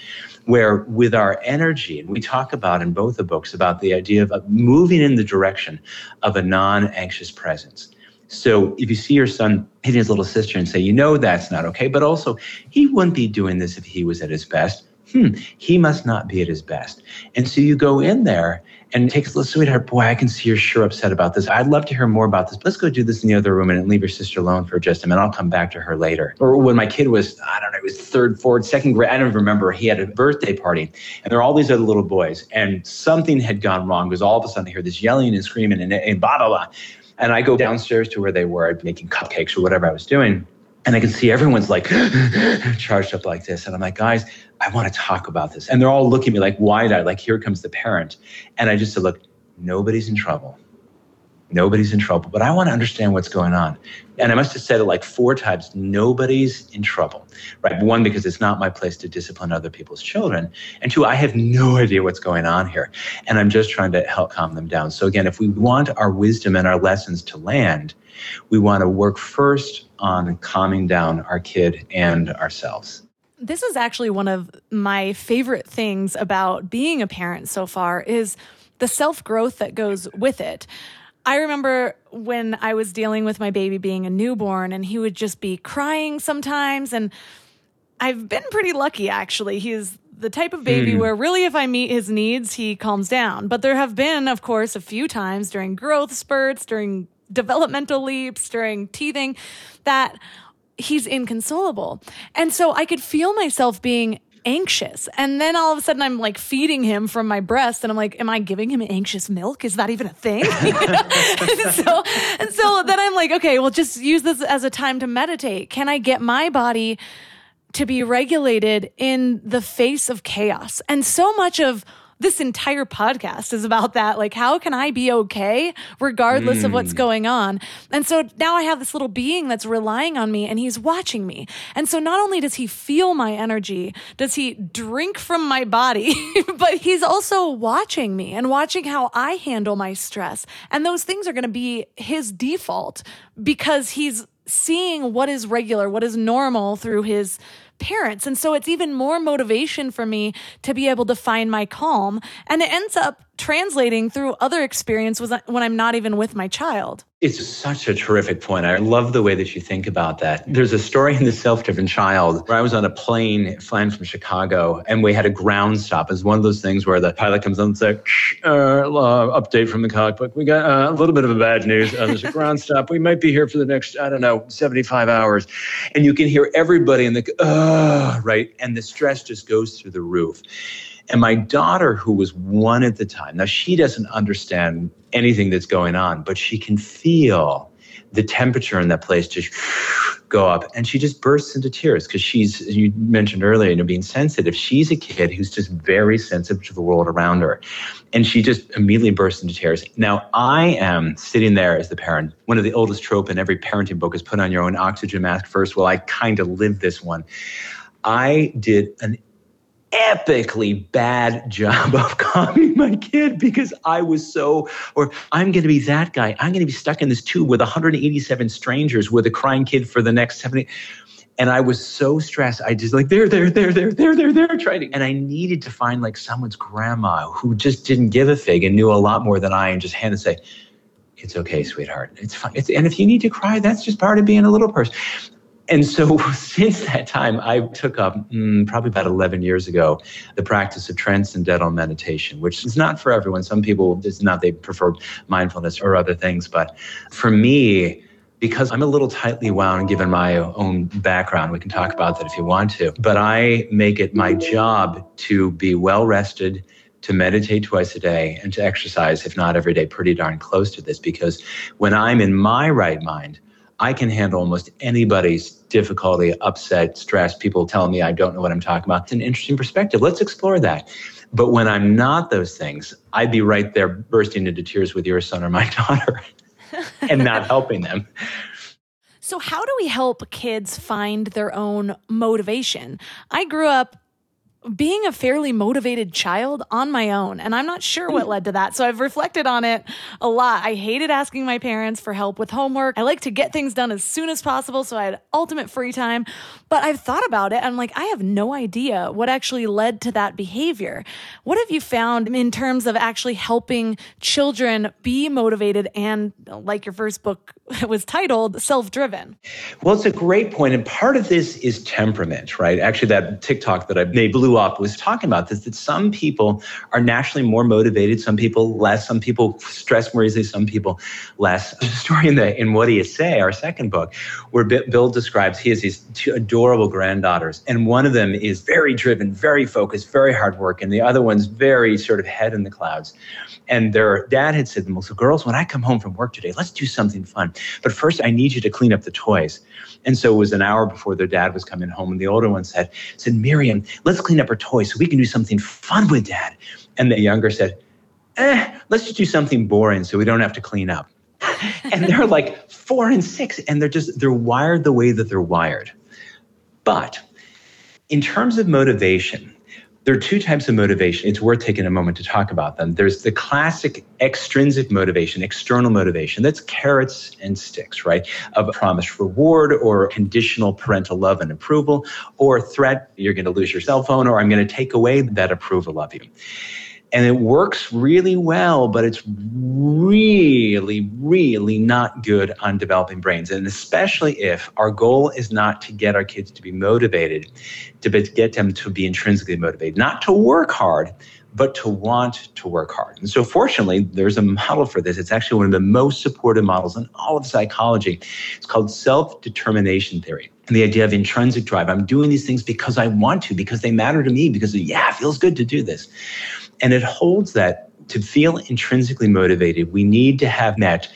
Where with our energy, and we talk about in both the books about the idea of moving in the direction of a non-anxious presence. So if you see your son hitting his little sister and say, you know, that's not okay, but also he wouldn't be doing this if he was at his best. He must not be at his best. And so you go in there and take his little sweetheart, boy, I can see you're sure upset about this. I'd love to hear more about this. Let's go do this in the other room and leave your sister alone for just a minute. I'll come back to her later. Or when my kid was, it was third, fourth, second grade. I don't remember. He had a birthday party and there were all these other little boys and something had gone wrong because all of a sudden I hear this yelling and screaming and blah, blah, blah. And I go downstairs to where they were making cupcakes or whatever I was doing. And I can see everyone's like charged up like this. And I'm like, guys, I want to talk about this. And they're all looking at me like wide-eyed, like here comes the parent. And I just said, look, nobody's in trouble. Nobody's in trouble. But I want to understand what's going on. And I must have said it like 4 times, nobody's in trouble, right? 1, because it's not my place to discipline other people's children. And 2, I have no idea what's going on here. And I'm just trying to help calm them down. So again, if we want our wisdom and our lessons to land, we want to work first on calming down our kid and ourselves. This is actually one of my favorite things about being a parent so far is the self-growth that goes with it. I remember when I was dealing with my baby being a newborn and he would just be crying sometimes. And I've been pretty lucky, actually. He is the type of baby where really if I meet his needs, he calms down. But there have been, of course, a few times during growth spurts, during developmental leaps, during teething, that he's inconsolable. And so I could feel myself being anxious. And then all of a sudden I'm like feeding him from my breast and I'm like, am I giving him anxious milk? Is that even a thing? and so then I'm like, okay, well just use this as a time to meditate. Can I get my body to be regulated in the face of chaos? And so much of this entire podcast is about that. Like, how can I be okay regardless of what's going on? And so now I have this little being that's relying on me and he's watching me. And so not only does he feel my energy, does he drink from my body, but he's also watching me and watching how I handle my stress. And those things are going to be his default because he's seeing what is regular, what is normal through his parents. And so it's even more motivation for me to be able to find my calm. And it ends up translating through other experiences when I'm not even with my child. It's such a terrific point. I love the way that you think about that. There's a story in The Self-Driven Child where I was on a plane flying from Chicago and we had a ground stop. It's one of those things where the pilot comes on and says, update from the cockpit. We got a little bit of a bad news. There's a ground stop. We might be here for the next, 75 hours. And you can hear everybody in the, right? And the stress just goes through the roof. And my daughter, who was 1 at the time, now she doesn't understand anything that's going on, but she can feel the temperature in that place just go up, and she just bursts into tears because she's, as you mentioned earlier, being sensitive. She's a kid who's just very sensitive to the world around her, and she just immediately bursts into tears. Now, I am sitting there as the parent. One of the oldest tropes in every parenting book is put on your own oxygen mask first. Well, I kind of lived this one. I did an epically bad job of calming my kid because I was so, or I'm going to be that guy. I'm going to be stuck in this tube with 187 strangers with a crying kid for the next 70. And I was so stressed. I just like, there, trying to, and I needed to find like someone's grandma who just didn't give a fig and knew a lot more than I and just had to say, it's okay, sweetheart. It's fine. And if you need to cry, that's just part of being a little person. And so since that time, I took up, probably about 11 years ago, the practice of transcendental meditation, which is not for everyone. Some people, it's not, they prefer mindfulness or other things. But for me, because I'm a little tightly wound, given my own background, we can talk about that if you want to. But I make it my job to be well-rested, to meditate twice a day, and to exercise, if not every day, pretty darn close to this. Because when I'm in my right mind, I can handle almost anybody's difficulty, upset, stress, people telling me I don't know what I'm talking about. It's an interesting perspective. Let's explore that. But when I'm not those things, I'd be right there bursting into tears with your son or my daughter and not helping them. So how do we help kids find their own motivation? I grew up being a fairly motivated child on my own, and I'm not sure what led to that. So I've reflected on it a lot. I hated asking my parents for help with homework. I like to get things done as soon as possible, so I had ultimate free time. But I've thought about it. I'm like, I have no idea what actually led to that behavior. What have you found in terms of actually helping children be motivated and, like your first book was titled, self-driven? Well, it's a great point. And part of this is temperament, right? Actually, that TikTok that I made blew up was talking about this, that some people are naturally more motivated, some people less, some people stress more easily, some people less. The story in What Do You Say?, our second book, where Bill describes he has these two adorable granddaughters, and one of them is very driven, very focused, very hard work, and the other one's very sort of head in the clouds. And their dad had said to them, well, so girls, when I come home from work today, let's do something fun. But first, I need you to clean up the toys. And so it was an hour before their dad was coming home, and the older one said, Miriam, let's clean up our toys so we can do something fun with Dad. And the younger said, let's just do something boring so we don't have to clean up. And they're like 4 and 6, and they're wired the way that they're wired. But in terms of motivation, there are two types of motivation. It's worth taking a moment to talk about them. There's the classic extrinsic motivation, external motivation. That's carrots and sticks, right? Of promised reward or conditional parental love and approval, or threat, you're going to lose your cell phone, or I'm going to take away that approval of you. And it works really well, but it's really, really not good on developing brains. And especially if our goal is not to get our kids to be motivated, to get them to be intrinsically motivated, not to work hard, but to want to work hard. And so fortunately, there's a model for this. It's actually one of the most supported models in all of psychology. It's called self-determination theory. And the idea of intrinsic drive. I'm doing these things because I want to, because they matter to me, because, yeah, it feels good to do this. And it holds that to feel intrinsically motivated, we need to have met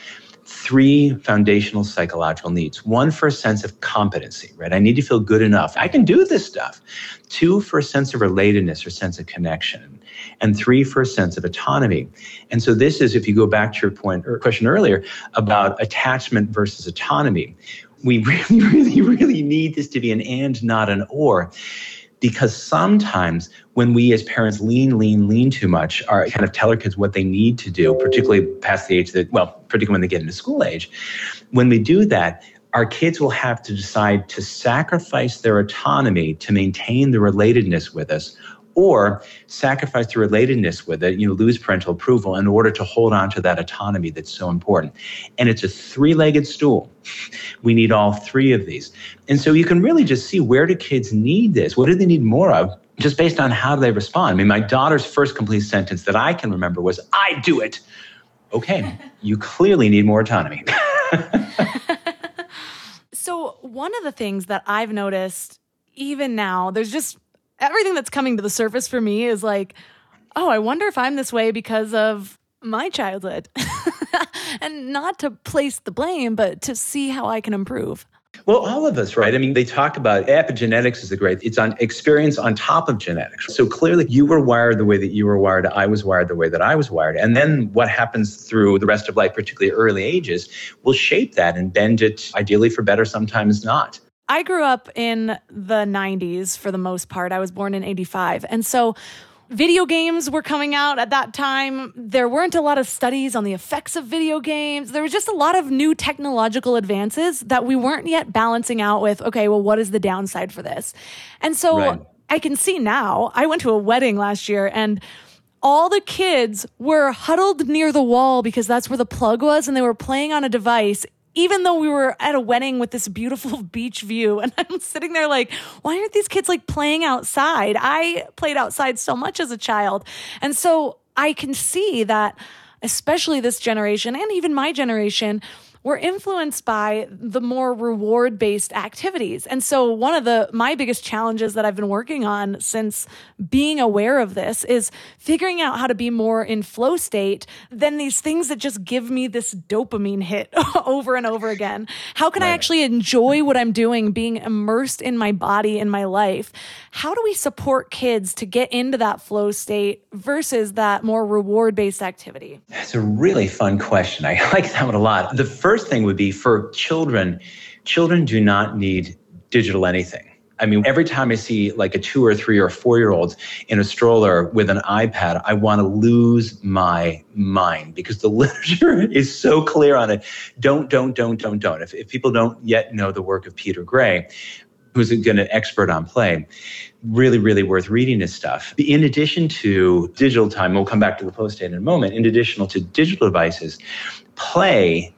three foundational psychological needs. One, for a sense of competency, right? I need to feel good enough. I can do this stuff. Two, for a sense of relatedness or sense of connection. And three, for a sense of autonomy. And so this is, if you go back to your point or question earlier about attachment versus autonomy, we really, really, really need this to be an and, not an or. Because sometimes when we as parents lean too much, or kind of tell our kids what they need to do, particularly past the age that, particularly when they get into school age, when we do that, our kids will have to decide to sacrifice their autonomy to maintain the relatedness with us, or sacrifice the relatedness with it, lose parental approval in order to hold on to that autonomy that's so important. And it's a three-legged stool. We need all three of these. And so you can really just see, where do kids need this? What do they need more of? Just based on how they respond. I mean, my daughter's first complete sentence that I can remember was, I do it. Okay, you clearly need more autonomy. So one of the things that I've noticed, even now, there's just everything that's coming to the surface for me is like, oh, I wonder if I'm this way because of my childhood. And not to place the blame, but to see how I can improve. Well, all of us, right? I mean, they talk about epigenetics is the great, it's on experience on top of genetics. So clearly you were wired the way that you were wired. I was wired the way that I was wired. And then what happens through the rest of life, particularly early ages, will shape that and bend it ideally for better, sometimes not. I grew up in the 90s for the most part. I was born in 85. And so video games were coming out at that time. There weren't a lot of studies on the effects of video games. There was just a lot of new technological advances that we weren't yet balancing out with, okay, well, what is the downside for this? And so right. I can see now, I went to a wedding last year and all the kids were huddled near the wall because that's where the plug was and they were playing on a device even though we were at a wedding with this beautiful beach view. And I'm sitting there like, why aren't these kids like playing outside? I played outside so much as a child. And so I can see that especially this generation and even my generation, we're influenced by the more reward-based activities. And so one of my biggest challenges that I've been working on since being aware of this is figuring out how to be more in flow state than these things that just give me this dopamine hit over and over again. How can I actually enjoy what I'm doing, being immersed in my body, in my life? How do we support kids to get into that flow state versus that more reward-based activity? That's a really fun question. I like that one a lot. The first thing would be for children do not need digital anything. I mean, every time I see like a 2 or 3 or 4 year old in a stroller with an iPad, I want to lose my mind because the literature is so clear on it. Don't. If people don't yet know the work of Peter Gray, who's an expert on play, really, really worth reading his stuff. In addition to digital time, we'll come back to the flow state in a moment, in addition to digital devices, play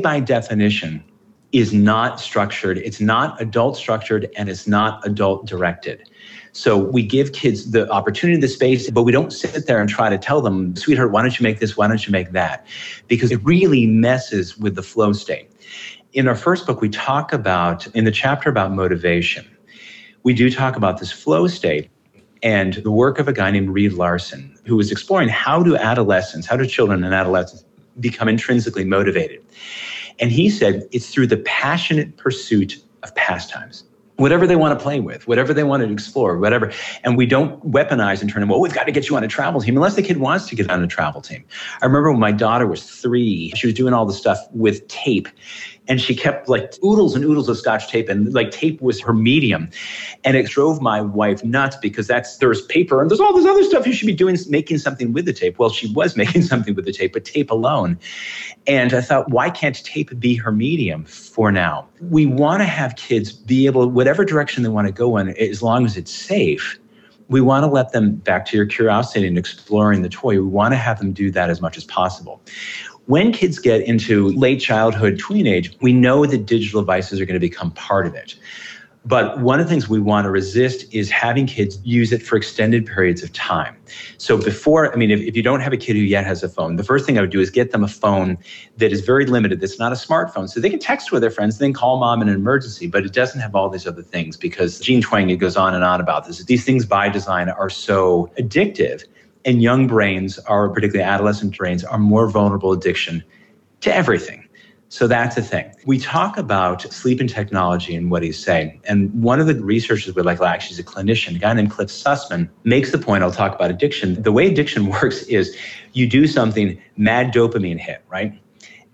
by definition is not structured, it's not adult structured, and it's not adult directed. So we give kids the opportunity, the space, but we don't sit there and try to tell them, sweetheart, why don't you make this, why don't you make that? Because it really messes with the flow state. In our first book, we talk about, in the chapter about motivation, we do talk about this flow state and the work of a guy named Reed Larson, who was exploring how do children and adolescents become intrinsically motivated. And he said it's through the passionate pursuit of pastimes. Whatever they want to play with, whatever they want to explore, whatever. And we don't weaponize and turn them, well, we've got to get you on a travel team, unless the kid wants to get on a travel team. I remember when my daughter was 3, she was doing all the stuff with tape. And she kept like oodles and oodles of Scotch tape, and like tape was her medium. And it drove my wife nuts because there's paper and there's all this other stuff you should be doing, making something with the tape. Well, she was making something with the tape, but tape alone. And I thought, why can't tape be her medium for now? We want to have kids be able, whatever direction they want to go in, as long as it's safe, we want to let them, back to your curiosity and exploring the toy, we want to have them do that as much as possible. When kids get into late childhood, tween age, we know that digital devices are going to become part of it. But one of the things we want to resist is having kids use it for extended periods of time. So before, I mean, if you don't have a kid who yet has a phone, the first thing I would do is get them a phone that is very limited, that's not a smartphone. So they can text with their friends, then call mom in an emergency, but it doesn't have all these other things because Gene Twenge goes on and on about this. These things by design are so addictive. And young brains, or particularly adolescent brains, are more vulnerable addiction to everything. So that's a thing. We talk about sleep and technology and What Do You Say? And one of the researchers we like, actually is a clinician, a guy named Cliff Sussman, makes the point, I'll talk about addiction. The way addiction works is you do something, mad dopamine hit, right?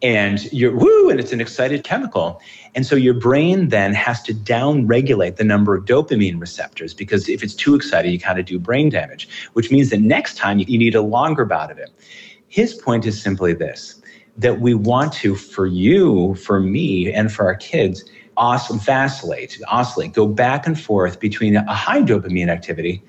And you're woo, and it's an excited chemical. And so your brain then has to down-regulate the number of dopamine receptors because if it's too excited, you kind of do brain damage, which means that next time you need a longer bout of it. His point is simply this, that we want to, for you, for me, and for our kids, oscillate, go back and forth between a high dopamine activity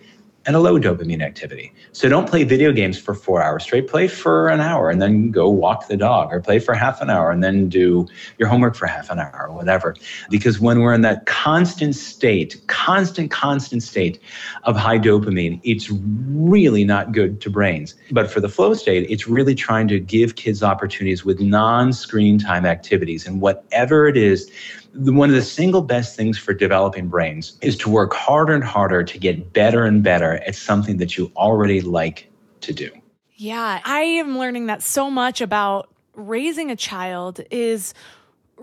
and a low dopamine activity. So don't play video games for 4 hours straight, play for an hour and then go walk the dog, or play for half an hour and then do your homework for half an hour or whatever. Because when we're in that constant state of high dopamine, it's really not good to brains. But for the flow state, it's really trying to give kids opportunities with non-screen time activities. And whatever it is, one of the single best things for developing brains is to work harder and harder to get better and better at something that you already like to do. Yeah, I am learning that so much about raising a child is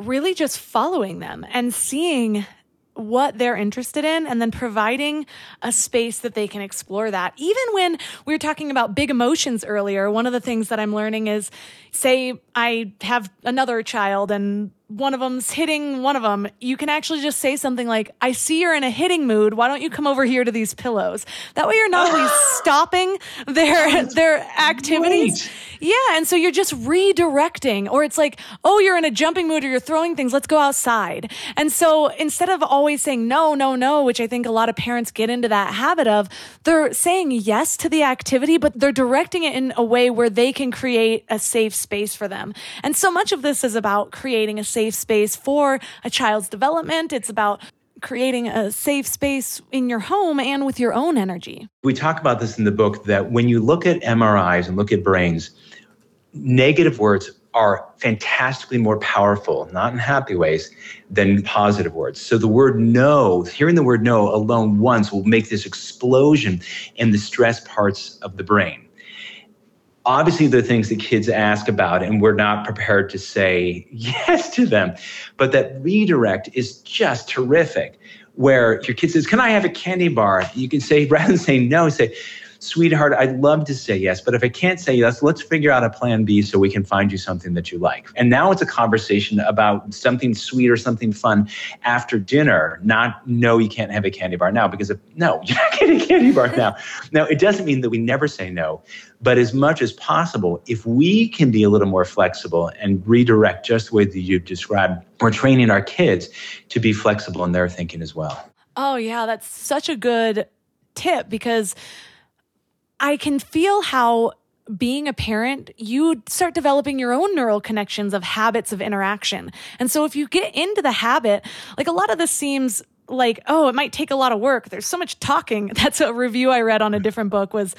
really just following them and seeing what they're interested in, and then providing a space that they can explore that. Even when we were talking about big emotions earlier, one of the things that I'm learning is, say I have another child and one of them's hitting one of them, you can actually just say something like, I see you're in a hitting mood. Why don't you come over here to these pillows? That way you're not only stopping their activities. Great. Yeah. And so you're just redirecting, or it's like, oh, you're in a jumping mood or you're throwing things. Let's go outside. And so instead of always saying no, no, no, which I think a lot of parents get into that habit of, they're saying yes to the activity, but they're directing it in a way where they can create a safe space for them. And so much of this is about creating a safe space for a child's development. It's about creating a safe space in your home and with your own energy. We talk about this in the book, that when you look at MRIs and look at brains, negative words are fantastically more powerful, not in happy ways, than positive words. So the word no, hearing the word no alone once will make this explosion in the stress parts of the brain. Obviously, there are things that kids ask about, and we're not prepared to say yes to them. But that redirect is just terrific, where if your kid says, can I have a candy bar? You can say, rather than saying no, say, sweetheart, I'd love to say yes, but if I can't say yes, let's figure out a plan B so we can find you something that you like. And now it's a conversation about something sweet or something fun after dinner, not, no, you can't have a candy bar now, because if no, you're not getting a candy bar now. Now, it doesn't mean that we never say no. But as much as possible, if we can be a little more flexible and redirect just the way that you described, we're training our kids to be flexible in their thinking as well. Oh, yeah, that's such a good tip, because I can feel how being a parent, you start developing your own neural connections of habits of interaction. And so if you get into the habit, like a lot of this seems like, oh, it might take a lot of work. There's so much talking. That's a review I read on a different book was,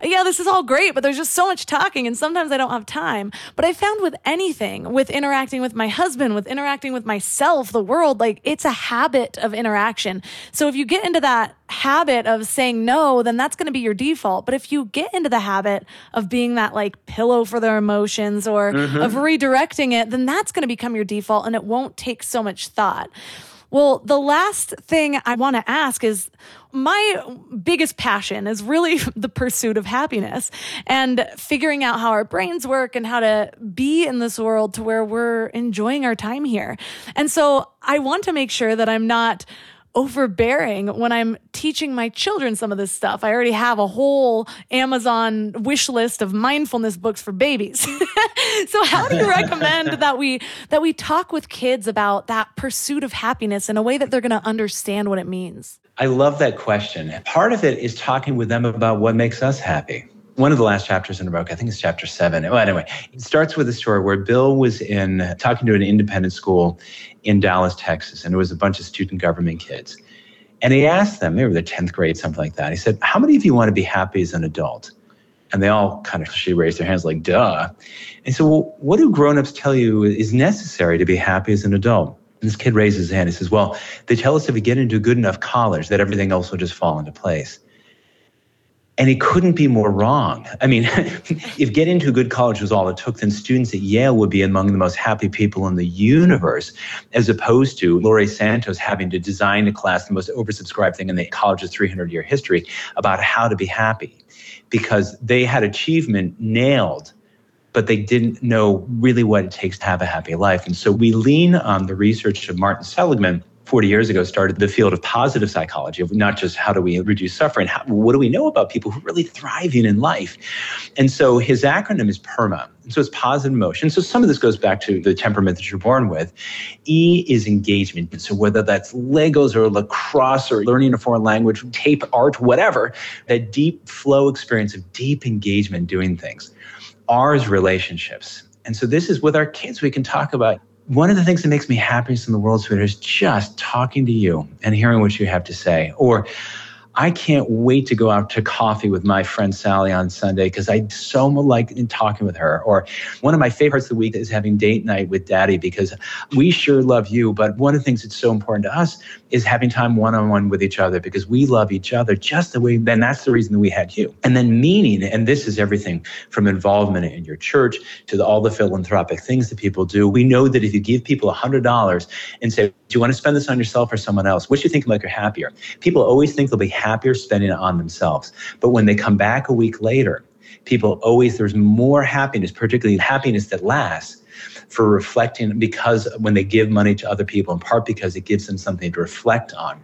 yeah, this is all great, but there's just so much talking and sometimes I don't have time. But I found with anything, with interacting with my husband, with interacting with myself, the world, like it's a habit of interaction. So if you get into that habit of saying no, then that's going to be your default. But if you get into the habit of being that like pillow for their emotions or of redirecting it, then that's going to become your default and it won't take so much thought. Well, the last thing I want to ask is, my biggest passion is really the pursuit of happiness and figuring out how our brains work and how to be in this world to where we're enjoying our time here. And so I want to make sure that I'm not overbearing when I'm teaching my children some of this stuff. I already have a whole Amazon wish list of mindfulness books for babies. So how do you recommend that we talk with kids about that pursuit of happiness in a way that they're going to understand what it means? I love that question. Part of it is talking with them about what makes us happy. One of the last chapters in the book, I think it's chapter 7. Well, anyway, it starts with a story where Bill was talking to an independent school in Dallas, Texas, and it was a bunch of student government kids. And he asked them, maybe they're 10th grade, something like that. He said, how many of you want to be happy as an adult? And they all kind of, she raised their hands like, duh. And so, well, what do grownups tell you is necessary to be happy as an adult? And this kid raises his hand. He says, well, they tell us if we get into a good enough college that everything else will just fall into place. And he couldn't be more wrong. I mean, if getting into a good college was all it took, then students at Yale would be among the most happy people in the universe, as opposed to Laurie Santos having to design a class, the most oversubscribed thing in the college's 300-year history, about how to be happy. Because they had achievement nailed, but they didn't know really what it takes to have a happy life. And so we lean on the research of Martin Seligman, 40 years ago, started the field of positive psychology, of not just how do we reduce suffering, what do we know about people who are really thriving in life? And so his acronym is PERMA. So it's positive emotion. So some of this goes back to the temperament that you're born with. E is engagement. So whether that's Legos or lacrosse or learning a foreign language, tape art, whatever, that deep flow experience of deep engagement doing things. R is relationships. And so this is with our kids, we can talk about, one of the things that makes me happiest in the world, sweetheart, is just talking to you and hearing what you have to say. Or I can't wait to go out to coffee with my friend Sally on Sunday because I so like talking with her. Or one of my favorite parts of the week is having date night with Daddy because we sure love you. But one of the things that's so important to us is having time one-on-one with each other because we love each other just the way, then that's the reason that we had you. And then meaning, and this is everything from involvement in your church to all the philanthropic things that people do. We know that if you give people $100 and say, do you want to spend this on yourself or someone else? What do you think will make you happier? People always think they'll be happier spending it on themselves. But when they come back a week later, people always, there's more happiness, particularly happiness that lasts, for reflecting, because when they give money to other people, in part because it gives them something to reflect on.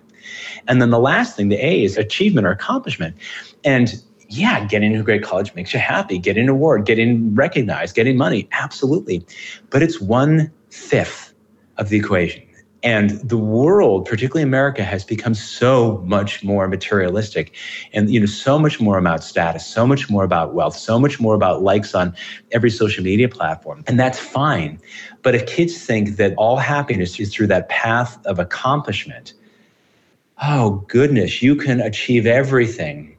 And then the last thing, the A, is achievement or accomplishment. And yeah, getting into a great college makes you happy, getting an award, getting recognized, getting money, absolutely. But it's 1/5 of the equation. And the world, particularly America, has become so much more materialistic and, so much more about status, so much more about wealth, so much more about likes on every social media platform. And that's fine. But if kids think that all happiness is through that path of accomplishment, oh, goodness, you can achieve everything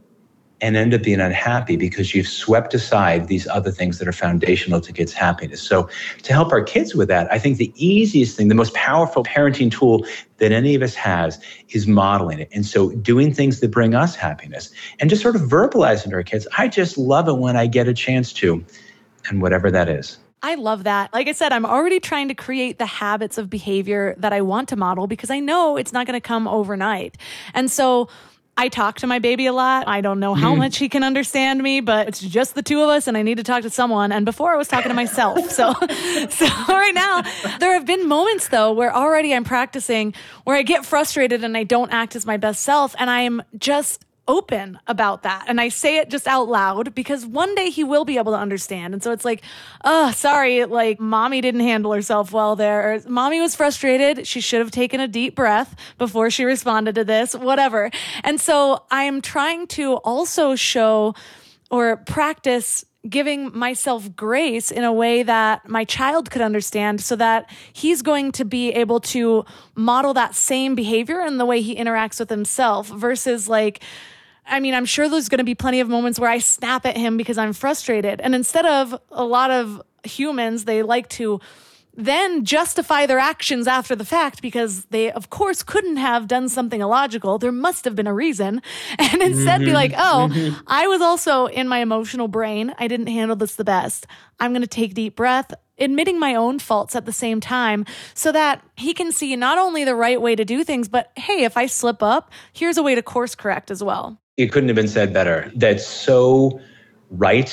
and end up being unhappy because you've swept aside these other things that are foundational to kids' happiness. So to help our kids with that, I think the easiest thing, the most powerful parenting tool that any of us has is modeling it. And so doing things that bring us happiness and just sort of verbalizing to our kids, I just love it when I get a chance to, and whatever that is. I love that. Like I said, I'm already trying to create the habits of behavior that I want to model because I know it's not going to come overnight. And so I talk to my baby a lot. I don't know how much he can understand me, but it's just the two of us and I need to talk to someone. And before I was talking to myself. So right now, there have been moments though where already I'm practicing where I get frustrated and I don't act as my best self. And I'm just open about that. And I say it just out loud because one day he will be able to understand. And so it's like, oh, sorry, like mommy didn't handle herself well there. Or, mommy was frustrated. She should have taken a deep breath before she responded to this, whatever. And so I'm trying to also show or practice giving myself grace in a way that my child could understand so that he's going to be able to model that same behavior in the way he interacts with himself versus like, I mean, I'm sure there's going to be plenty of moments where I snap at him because I'm frustrated. And instead of a lot of humans, they like to then justify their actions after the fact because they, of course, couldn't have done something illogical. There must have been a reason. And instead be like, oh, I was also in my emotional brain. I didn't handle this the best. I'm going to take a deep breath, admitting my own faults at the same time so that he can see not only the right way to do things, but hey, if I slip up, here's a way to course correct as well. It couldn't have been said better. That's so right.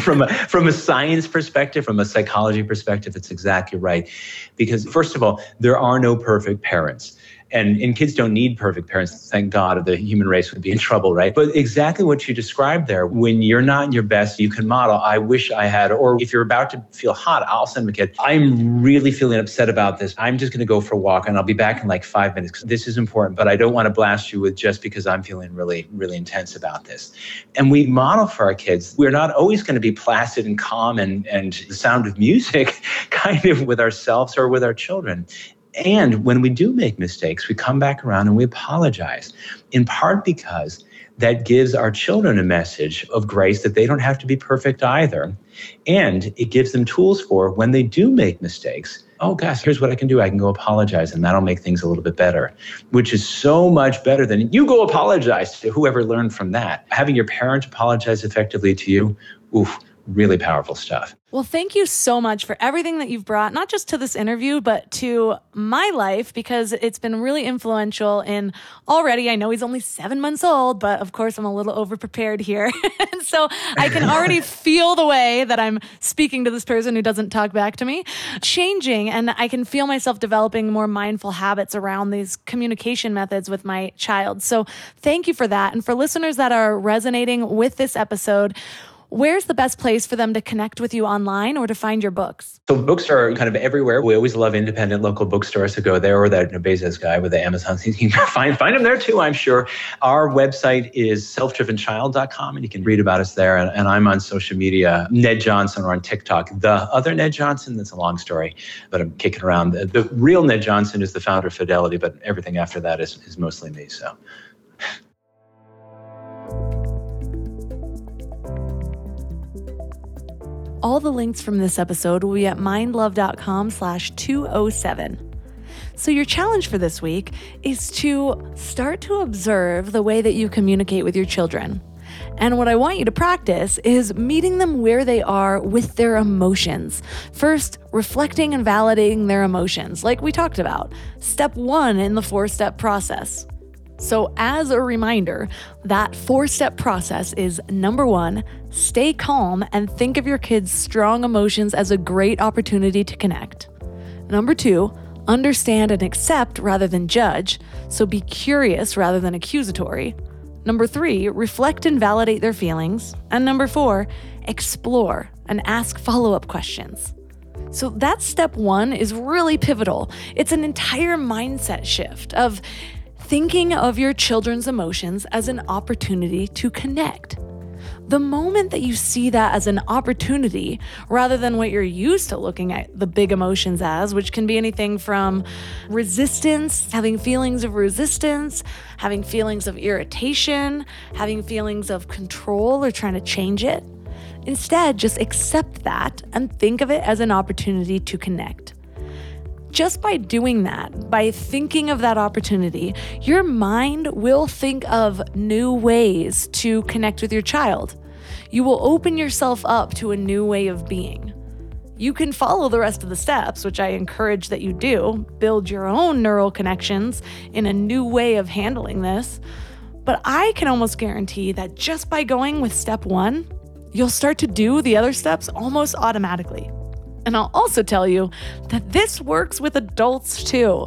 From a science perspective, from a psychology perspective, it's exactly right. Because first of all, there are no perfect parents. And kids don't need perfect parents. Thank God, or the human race would be in trouble, right? But exactly what you described there, when you're not your best, you can model, I wish I had, or if you're about to feel hot, I'll send my kid, I'm really feeling upset about this. I'm just going to go for a walk and I'll be back in like 5 minutes because this is important, but I don't want to blast you with just because I'm feeling really, really intense about this. And we model for our kids. We're not always going to be placid and calm and the sound of music kind of with ourselves or with our children. And when we do make mistakes, we come back around and we apologize, in part because that gives our children a message of grace that they don't have to be perfect either. And it gives them tools for when they do make mistakes. Oh, gosh, here's what I can do. I can go apologize, and that'll make things a little bit better, which is so much better than you go apologize to whoever learned from that. Having your parent apologize effectively to you, oof, really powerful stuff. Well, thank you so much for everything that you've brought, not just to this interview, but to my life, because it's been really influential in already. I know he's only 7 months old, but of course I'm a little overprepared here. And so I can already feel the way that I'm speaking to this person who doesn't talk back to me, changing. And I can feel myself developing more mindful habits around these communication methods with my child. So thank you for that. And for listeners that are resonating with this episode, where's the best place for them to connect with you online or to find your books? So books are kind of everywhere. We always love independent local bookstores, so go there, or that Bezos guy with the Amazon. You can find him there too, I'm sure. Our website is selfdrivenchild.com, and you can read about us there. And I'm on social media, Ned Johnson, or on TikTok, the other Ned Johnson. That's a long story, but I'm kicking around. The real Ned Johnson is the founder of Fidelity, but everything after that is mostly me. So. All the links from this episode will be at mindlove.com/207. So your challenge for this week is to start to observe the way that you communicate with your children. And what I want you to practice is meeting them where they are with their emotions. First, reflecting and validating their emotions, like we talked about. Step one in the four-step process. So as a reminder, that four-step process is 1, stay calm and think of your kids' strong emotions as a great opportunity to connect. 2, understand and accept rather than judge, so be curious rather than accusatory. 3, reflect and validate their feelings. And 4, explore and ask follow-up questions. So that step one is really pivotal. It's an entire mindset shift of thinking of your children's emotions as an opportunity to connect. The moment that you see that as an opportunity, rather than what you're used to looking at the big emotions as, which can be anything from resistance, having feelings of resistance, having feelings of irritation, having feelings of control or trying to change it. Instead, just accept that and think of it as an opportunity to connect. Just by doing that, by thinking of that opportunity, your mind will think of new ways to connect with your child. You will open yourself up to a new way of being. You can follow the rest of the steps, which I encourage that you do, build your own neural connections in a new way of handling this. But I can almost guarantee that just by going with step one, you'll start to do the other steps almost automatically. And I'll also tell you that this works with adults too.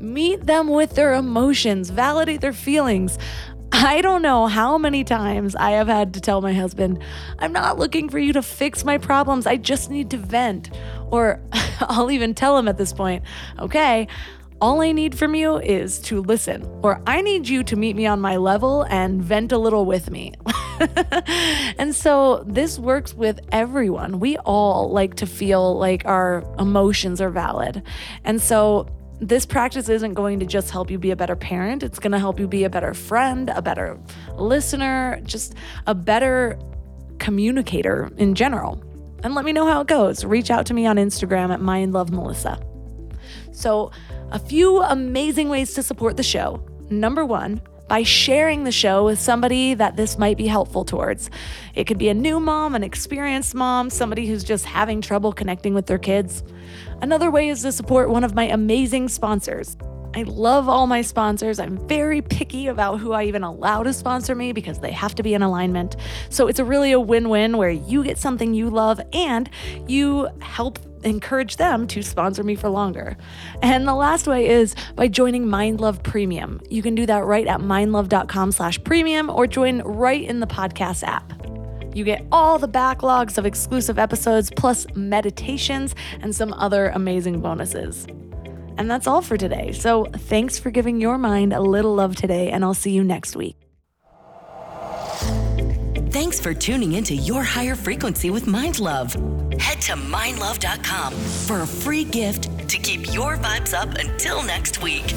Meet them with their emotions, validate their feelings. I don't know how many times I have had to tell my husband, I'm not looking for you to fix my problems. I just need to vent. Or I'll even tell him at this point, okay, all I need from you is to listen, or I need you to meet me on my level and vent a little with me. And so this works with everyone. We all like to feel like our emotions are valid. And so this practice isn't going to just help you be a better parent. It's going to help you be a better friend, a better listener, just a better communicator in general. And let me know how it goes. Reach out to me on Instagram at mindlovemelissa. So a few amazing ways to support the show. 1, by sharing the show with somebody that this might be helpful towards. It could be a new mom, an experienced mom, somebody who's just having trouble connecting with their kids. Another way is to support one of my amazing sponsors. I love all my sponsors. I'm very picky about who I even allow to sponsor me because they have to be in alignment. So it's really a win-win where you get something you love and you help encourage them to sponsor me for longer. And the last way is by joining Mind Love Premium. You can do that right at mindlove.com/premium or join right in the podcast app. You get all the backlogs of exclusive episodes plus meditations and some other amazing bonuses. And that's all for today. So thanks for giving your mind a little love today, and I'll see you next week. Thanks for tuning into Your Higher Frequency with Mind Love. Head to mindlove.com for a free gift to keep your vibes up until next week.